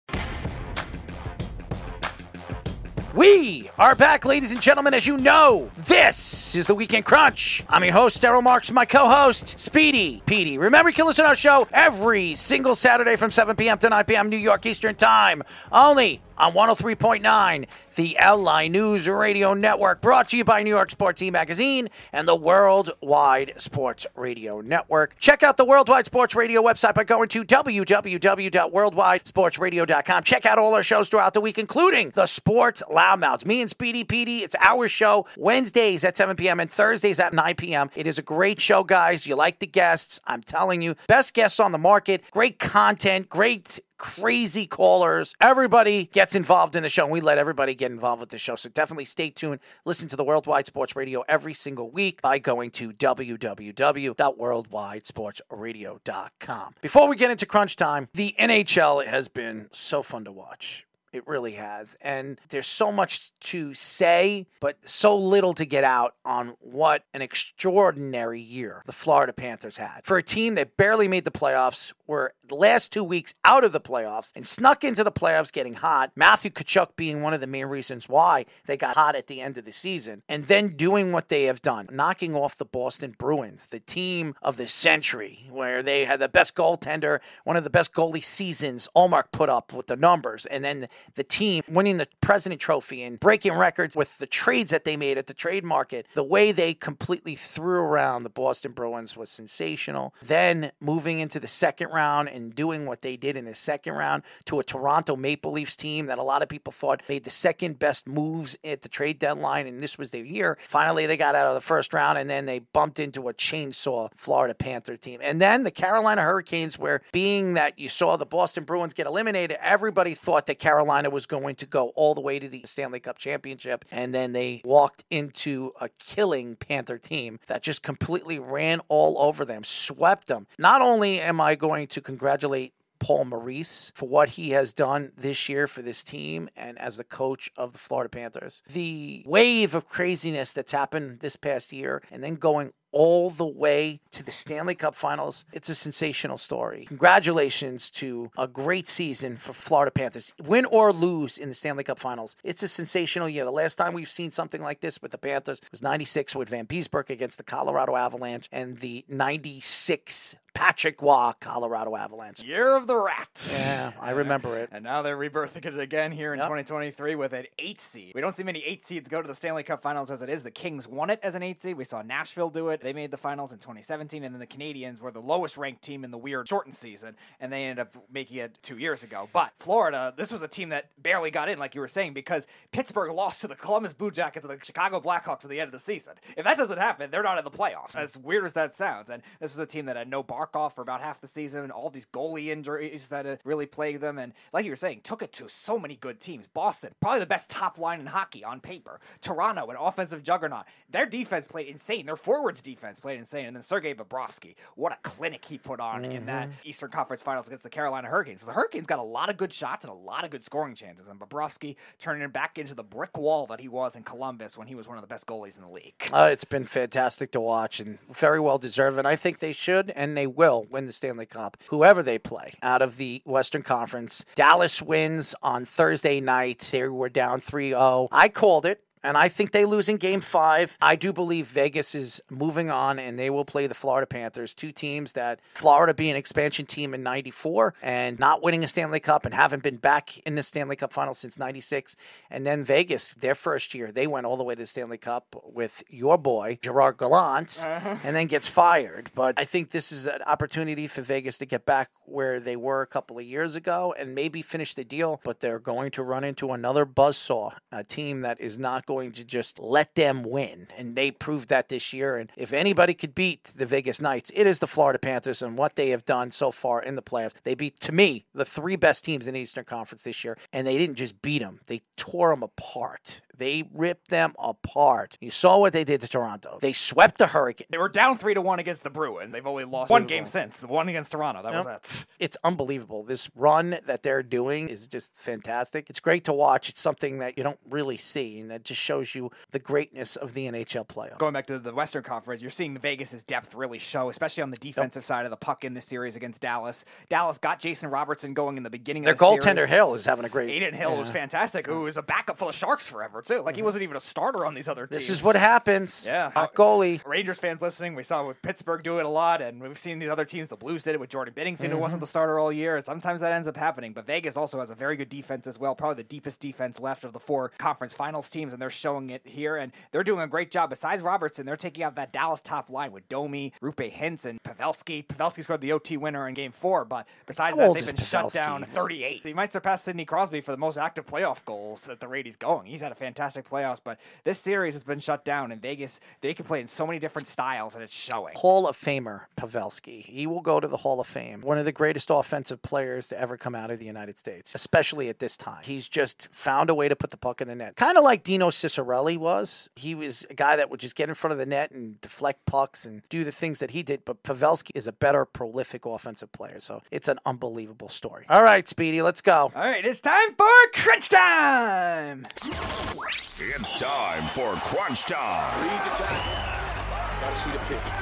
We are back, ladies and gentlemen. As you know, this is the Weekend Crunch. I'm your host, Errol Marks, my co-host, Speedy Petey. Remember, you can listen to our show every single Saturday from seven p.m. to nine p.m. New York Eastern Time, only on one oh three point nine, the L I News Radio Network, brought to you by New York Sports E! Magazine and the Worldwide Sports Radio Network. Check out the Worldwide Sports Radio website by going to w w w dot worldwide sports radio dot com. Check out all our shows throughout the week, including the Sports Loudmouths. Me and Speedy Petey, it's our show Wednesdays at seven p.m. and Thursdays at nine p.m. It is a great show, guys. You like the guests. I'm telling you, best guests on the market, great content, great crazy callers. Everybody gets involved in the show, and we let everybody get involved with the show. So definitely stay tuned. Listen to the Worldwide Sports Radio every single week by going to w w w dot worldwide sports radio dot com. Before we get into crunch time, the N H L has been so fun to watch. It really has. And there's so much to say, but so little to get out on what an extraordinary year the Florida Panthers had. For a team that barely made the playoffs, were the last two weeks out of the playoffs and snuck into the playoffs getting hot, Matthew Tkachuk being one of the main reasons why they got hot at the end of the season, and then doing what they have done, knocking off the Boston Bruins, the team of the century, where they had the best goaltender, one of the best goalie seasons Ullmark put up with the numbers, and then the team winning the President Trophy and breaking records with the trades that they made at the trade market. The way they completely threw around the Boston Bruins was sensational. Then moving into the second round and doing what they did in the second round to a Toronto Maple Leafs team that a lot of people thought made the second best moves at the trade deadline, and this was their year. Finally, they got out of the first round, and then they bumped into a chainsaw Florida Panther team. And then the Carolina Hurricanes, where being that you saw the Boston Bruins get eliminated, everybody thought that Carolina was going to go all the way to the Stanley Cup championship, and then they walked into a killing Panther team that just completely ran all over them, swept them. Not only am I going to congratulate Paul Maurice for what he has done this year for this team and as the coach of the Florida Panthers, the wave of craziness that's happened this past year and then going all the way to the Stanley Cup Finals. It's a sensational story. Congratulations to a great season for Florida Panthers. Win or lose in the Stanley Cup Finals, it's a sensational year. The last time we've seen something like this with the Panthers was ninety-six with Van Biesbroek against the Colorado Avalanche and the ninety-six Patrick Waugh Colorado Avalanche. Year of the Rats. Yeah, I remember it. And now they're rebirthing it again here in yep. twenty twenty-three with an eight seed. We don't see many eight seeds go to the Stanley Cup Finals as it is. The Kings won it as an eight seed. We saw Nashville do it. They made the finals in twenty seventeen, and then the Canadiens were the lowest-ranked team in the weird shortened season, and they ended up making it two years ago. But Florida, this was a team that barely got in, like you were saying, because Pittsburgh lost to the Columbus Blue Jackets and the Chicago Blackhawks at the end of the season. If that doesn't happen, they're not in the playoffs, as weird as that sounds. And this was a team that had no Barkov for about half the season, and all these goalie injuries that uh, really plagued them. And like you were saying, took it to so many good teams. Boston, probably the best top line in hockey on paper. Toronto, an offensive juggernaut. Their defense played insane. Their forwards' defense defense played insane, and then Sergei Bobrovsky, what a clinic he put on mm-hmm. in that Eastern Conference Finals against the Carolina Hurricanes. So the Hurricanes got a lot of good shots and a lot of good scoring chances, and Bobrovsky turning back into the brick wall that he was in Columbus when he was one of the best goalies in the league. Uh, it's been fantastic to watch and very well deserved, and I think they should and they will win the Stanley Cup, whoever they play out of the Western Conference. Dallas wins on Thursday night. They were down three oh. I called it. And I think they lose in game five. I do believe Vegas is moving on, and they will play the Florida Panthers, two teams that Florida being an expansion team in ninety-four and not winning a Stanley Cup and haven't been back in the Stanley Cup final since ninety-six. And then Vegas, their first year, they went all the way to the Stanley Cup with your boy, Gerard Gallant, uh-huh. and then gets fired. But I think this is an opportunity for Vegas to get back where they were a couple of years ago and maybe finish the deal. But they're going to run into another buzzsaw, a team that is not going to just let them win, and they proved that this year. And if anybody could beat the Vegas Knights, it is the Florida Panthers and what they have done so far in the playoffs. They beat, to me, the three best teams in the Eastern Conference this year, and they didn't just beat them, they tore them apart. They ripped them apart. You saw what they did to Toronto. They swept the Hurricane. They were down three to one against the Bruins. They've only lost one game since. One against Toronto. That was it. It's unbelievable. This run that they're doing is just fantastic. It's great to watch. It's something that you don't really see, and that just shows you the greatness of the N H L playoff. Going back to the Western Conference, you're seeing Vegas' depth really show, especially on the defensive yep. side of the puck in this series against Dallas. Dallas got Jason Robertson going in the beginning Their of the series. Their goaltender Hill is having a great... Aiden Hill yeah. was fantastic, who was a backup for the Sharks forever, too. Like, he wasn't even a starter on these other teams. This is what happens. Yeah. Hot goalie. Rangers fans listening, we saw with Pittsburgh do it a lot, and we've seen these other teams. The Blues did it with Jordan Binnington, mm-hmm. who wasn't the starter all year. And sometimes that ends up happening. But Vegas also has a very good defense as well, probably the deepest defense left of the four conference finals teams, and they're showing it here. And they're doing a great job. Besides Robertson, they're taking out that Dallas top line with Domi, Rupe Hintz, and Pavelski. Pavelski scored the O T winner in game four, but besides How that, they've been Pavelski? shut down thirty-eight. He might surpass Sidney Crosby for the most active playoff goals at the rate he's going. He's had a fantastic playoffs, but this series has been shut down, and Vegas, they can play in so many different styles, and it's showing. Hall of Famer Pavelski. He will go to the Hall of Fame. One of the greatest offensive players to ever come out of the United States, especially at this time. He's just found a way to put the puck in the net. Kind of like Dino Ciccarelli was. He was a guy that would just get in front of the net and deflect pucks and do the things that he did, but Pavelski is a better prolific offensive player, so it's an unbelievable story. All right, Speedy, let's go. All right, it's time for Crunch Time! It's time for Crunch Time. Read the time. Gotta shoot a pitch.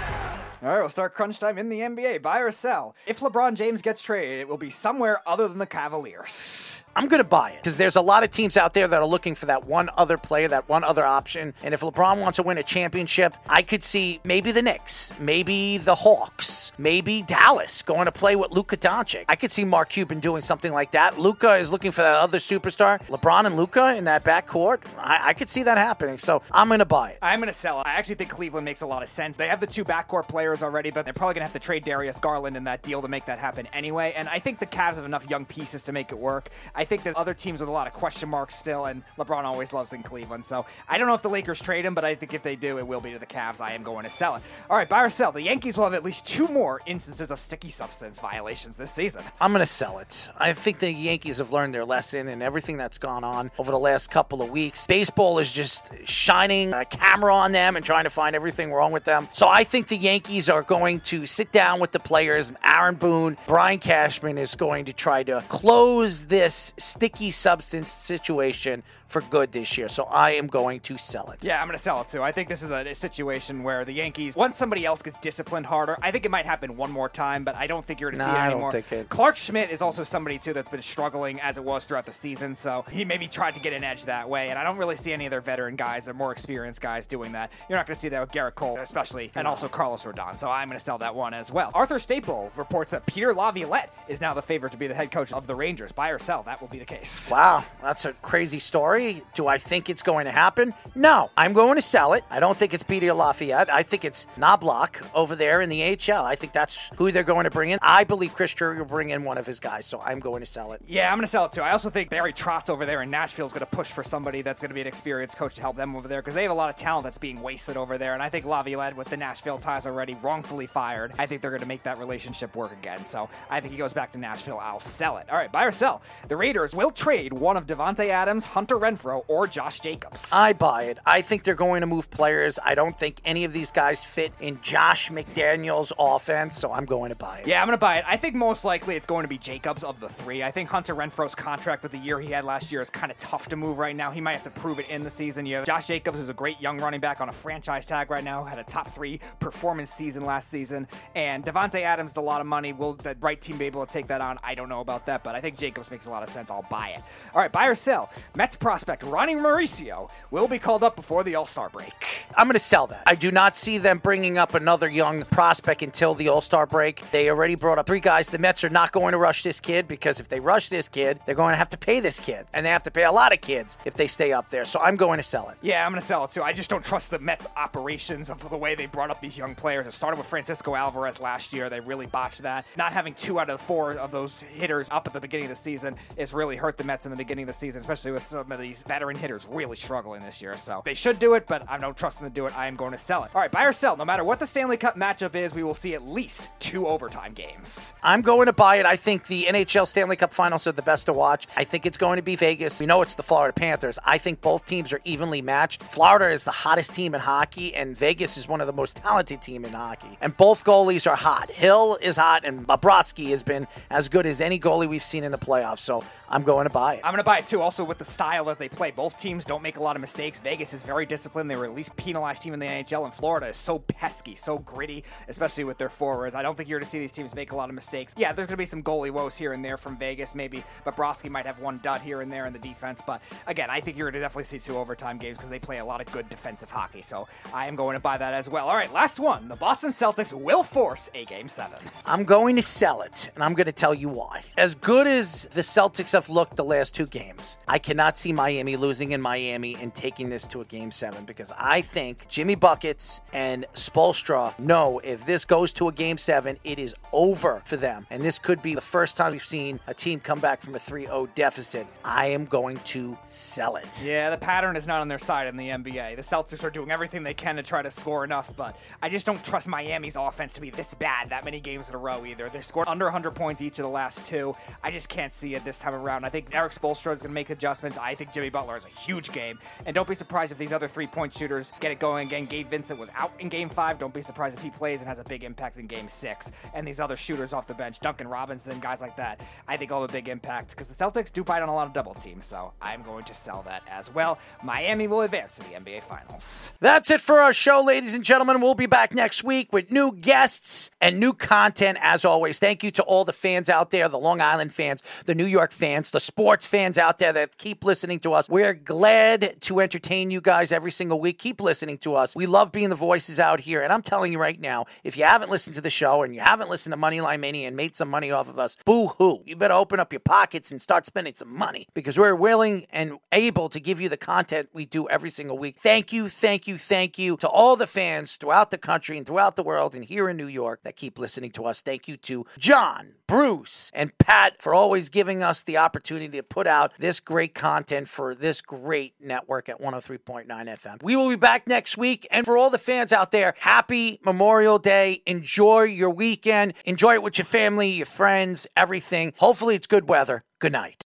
All right, we'll start Crunch Time in the N B A. Buy or sell? If LeBron James gets traded, it will be somewhere other than the Cavaliers. I'm going to buy it because there's a lot of teams out there that are looking for that one other player, that one other option. And if LeBron wants to win a championship, I could see maybe the Knicks, maybe the Hawks, maybe Dallas going to play with Luka Doncic. I could see Mark Cuban doing something like that. Luka is looking for that other superstar. LeBron and Luka in that backcourt, I, I could see that happening. So I'm going to buy it. I'm going to sell it. I actually think Cleveland makes a lot of sense. They have the two backcourt players already, but they're probably going to have to trade Darius Garland in that deal to make that happen anyway. And I think the Cavs have enough young pieces to make it work. I think there's other teams with a lot of question marks still, and LeBron always loves in Cleveland. So I don't know if the Lakers trade him, but I think if they do, it will be to the Cavs. I am going to sell it. All right, buy or sell? The Yankees will have at least two more instances of sticky substance violations this season. I'm going to sell it. I think the Yankees have learned their lesson and everything that's gone on over the last couple of weeks. Baseball is just shining a camera on them and trying to find everything wrong with them. So I think the Yankees are going to sit down with the players. Aaron Boone, Brian Cashman is going to try to close this sticky substance situation for good this year. So I am going to sell it. Yeah, I'm going to sell it too. I think this is a, a situation where the Yankees, once somebody else gets disciplined harder, I think it might happen one more time, but I don't think you're going to nah, see it anymore. I don't think it. Clark Schmidt is also somebody too that's been struggling as it was throughout the season, so he maybe tried to get an edge that way, and I don't really see any of their veteran guys or more experienced guys doing that. You're not going to see that with Garrett Cole, especially, and also Carlos Rodon. So I'm going to sell that one as well. Arthur Staple reports that Peter Laviolette is now the favorite to be the head coach of the Rangers. Buy or sell? That will be the case. Wow, that's a crazy story. Do I think it's going to happen? No, I'm going to sell it. I don't think it's Peter Laviolette. I think it's Knobloch over there in the A H L. I think that's who they're going to bring in. I believe Chris Drury will bring in one of his guys, so I'm going to sell it. Yeah, I'm going to sell it too. I also think Barry Trotz over there in Nashville is going to push for somebody that's going to be an experienced coach to help them over there because they have a lot of talent that's being wasted over there, and I think Laviolette with the Nashville ties already wrongfully fired. I think they're going to make that relationship work again. So I think he goes back to Nashville. I'll sell it. All right, buy or sell? The Raiders will trade one of Devontae Adams, Hunter Renfrow, or Josh Jacobs. I buy it. I think they're going to move players. I don't think any of these guys fit in Josh McDaniels' offense, so I'm going to buy it. Yeah, I'm going to buy it. I think most likely it's going to be Jacobs of the three. I think Hunter Renfrow's contract with the year he had last year is kind of tough to move right now. He might have to prove it in the season. You have Josh Jacobs, who's a great young running back on a franchise tag right now, had a top three performance season last season, and Devontae Adams, a lot of money. Will the right team be able to take that on? I don't know about that, but I think Jacobs makes a lot of sense. I'll buy it. All right, buy or sell? Mets prospect prospect Ronnie Mauricio will be called up before the All-Star break. I'm going to sell that. I do not see them bringing up another young prospect until the All-Star break. They already brought up three guys. The Mets are not going to rush this kid because if they rush this kid, they're going to have to pay this kid. And they have to pay a lot of kids if they stay up there. So I'm going to sell it. Yeah, I'm going to sell it too. I just don't trust the Mets' operations of the way they brought up these young players. It started with Francisco Alvarez last year. They really botched that. Not having two out of four of those hitters up at the beginning of the season has really hurt the Mets in the beginning of the season, especially with some of these veteran hitters really struggling this year. So they should do it, but I don't trust them to do it. I am going to sell it. All right, buy or sell. No matter what the Stanley Cup matchup is, we will see at least two overtime games. I'm going to buy it. I think the N H L Stanley Cup Finals are the best to watch. I think it's going to be Vegas. We know it's the Florida Panthers. I think both teams are evenly matched. Florida is the hottest team in hockey, and Vegas is one of the most talented team in hockey. And both goalies are hot. Hill is hot, and Bobrovsky has been as good as any goalie we've seen in the playoffs. So I'm going to buy it. I'm going to buy it too. Also with the style that they play, both teams don't make a lot of mistakes. Vegas is very disciplined. They were at least penalized team in the N H L, and Florida is so pesky, so gritty, especially with their forwards. I don't think you're going to see these teams make a lot of mistakes. Yeah, there's going to be some goalie woes here and there from Vegas. Maybe Bobrovsky might have one dud here and there in the defense. But again, I think you're going to definitely see two overtime games because they play a lot of good defensive hockey. So I am going to buy that as well. All right, last one. The Boston Celtics will force a game seven. I'm going to sell it, and I'm going to tell you why. As good as the Celtics have looked the last two games, I cannot see Miami losing in Miami and taking this to a game seven because I think Jimmy Buckets and Spoelstra know if this goes to a game seven, it is over for them. And this could be the first time we've seen a team come back from a three oh deficit. I am going to sell it. Yeah, the pattern is not on their side in the N B A. The Celtics are doing everything they can to try to score enough, but I just don't trust Miami's offense to be this bad that many games in a row either. They scored under one hundred points each of the last two. I just can't see it this time around. I think Eric Spoelstra is going to make adjustments. I think Jimmy Butler is a huge game, and don't be surprised if these other three-point shooters get it going again. Gabe Vincent was out in game five. Don't be surprised if he plays and has a big impact in game six, and these other shooters off the bench, Duncan Robinson, guys like that, I think all have a big impact because the Celtics do bite on a lot of double teams, so I'm going to sell that as well. Miami will advance to the N B A Finals. That's it for our show, ladies and gentlemen. We'll be back next week with new guests and new content as always. Thank you to all the fans out there, the Long Island fans, the New York fans, the sports fans out there that keep listening to us. We're glad to entertain you guys every single week. Keep listening to us. We love being the voices out here, and I'm telling you right now, if you haven't listened to the show and you haven't listened to Moneyline Mania and made some money off of us, boo-hoo. You better open up your pockets and start spending some money because we're willing and able to give you the content we do every single week. Thank you, thank you, thank you to all the fans throughout the country and throughout the world and here in New York that keep listening to us. Thank you to John, Bruce, and Pat for always giving us the opportunity to put out this great content for this great network at one oh three point nine F M. We will be back next week, and for all the fans out there, happy Memorial Day. Enjoy your weekend. Enjoy it with your family, your friends, everything. Hopefully it's good weather. Good night.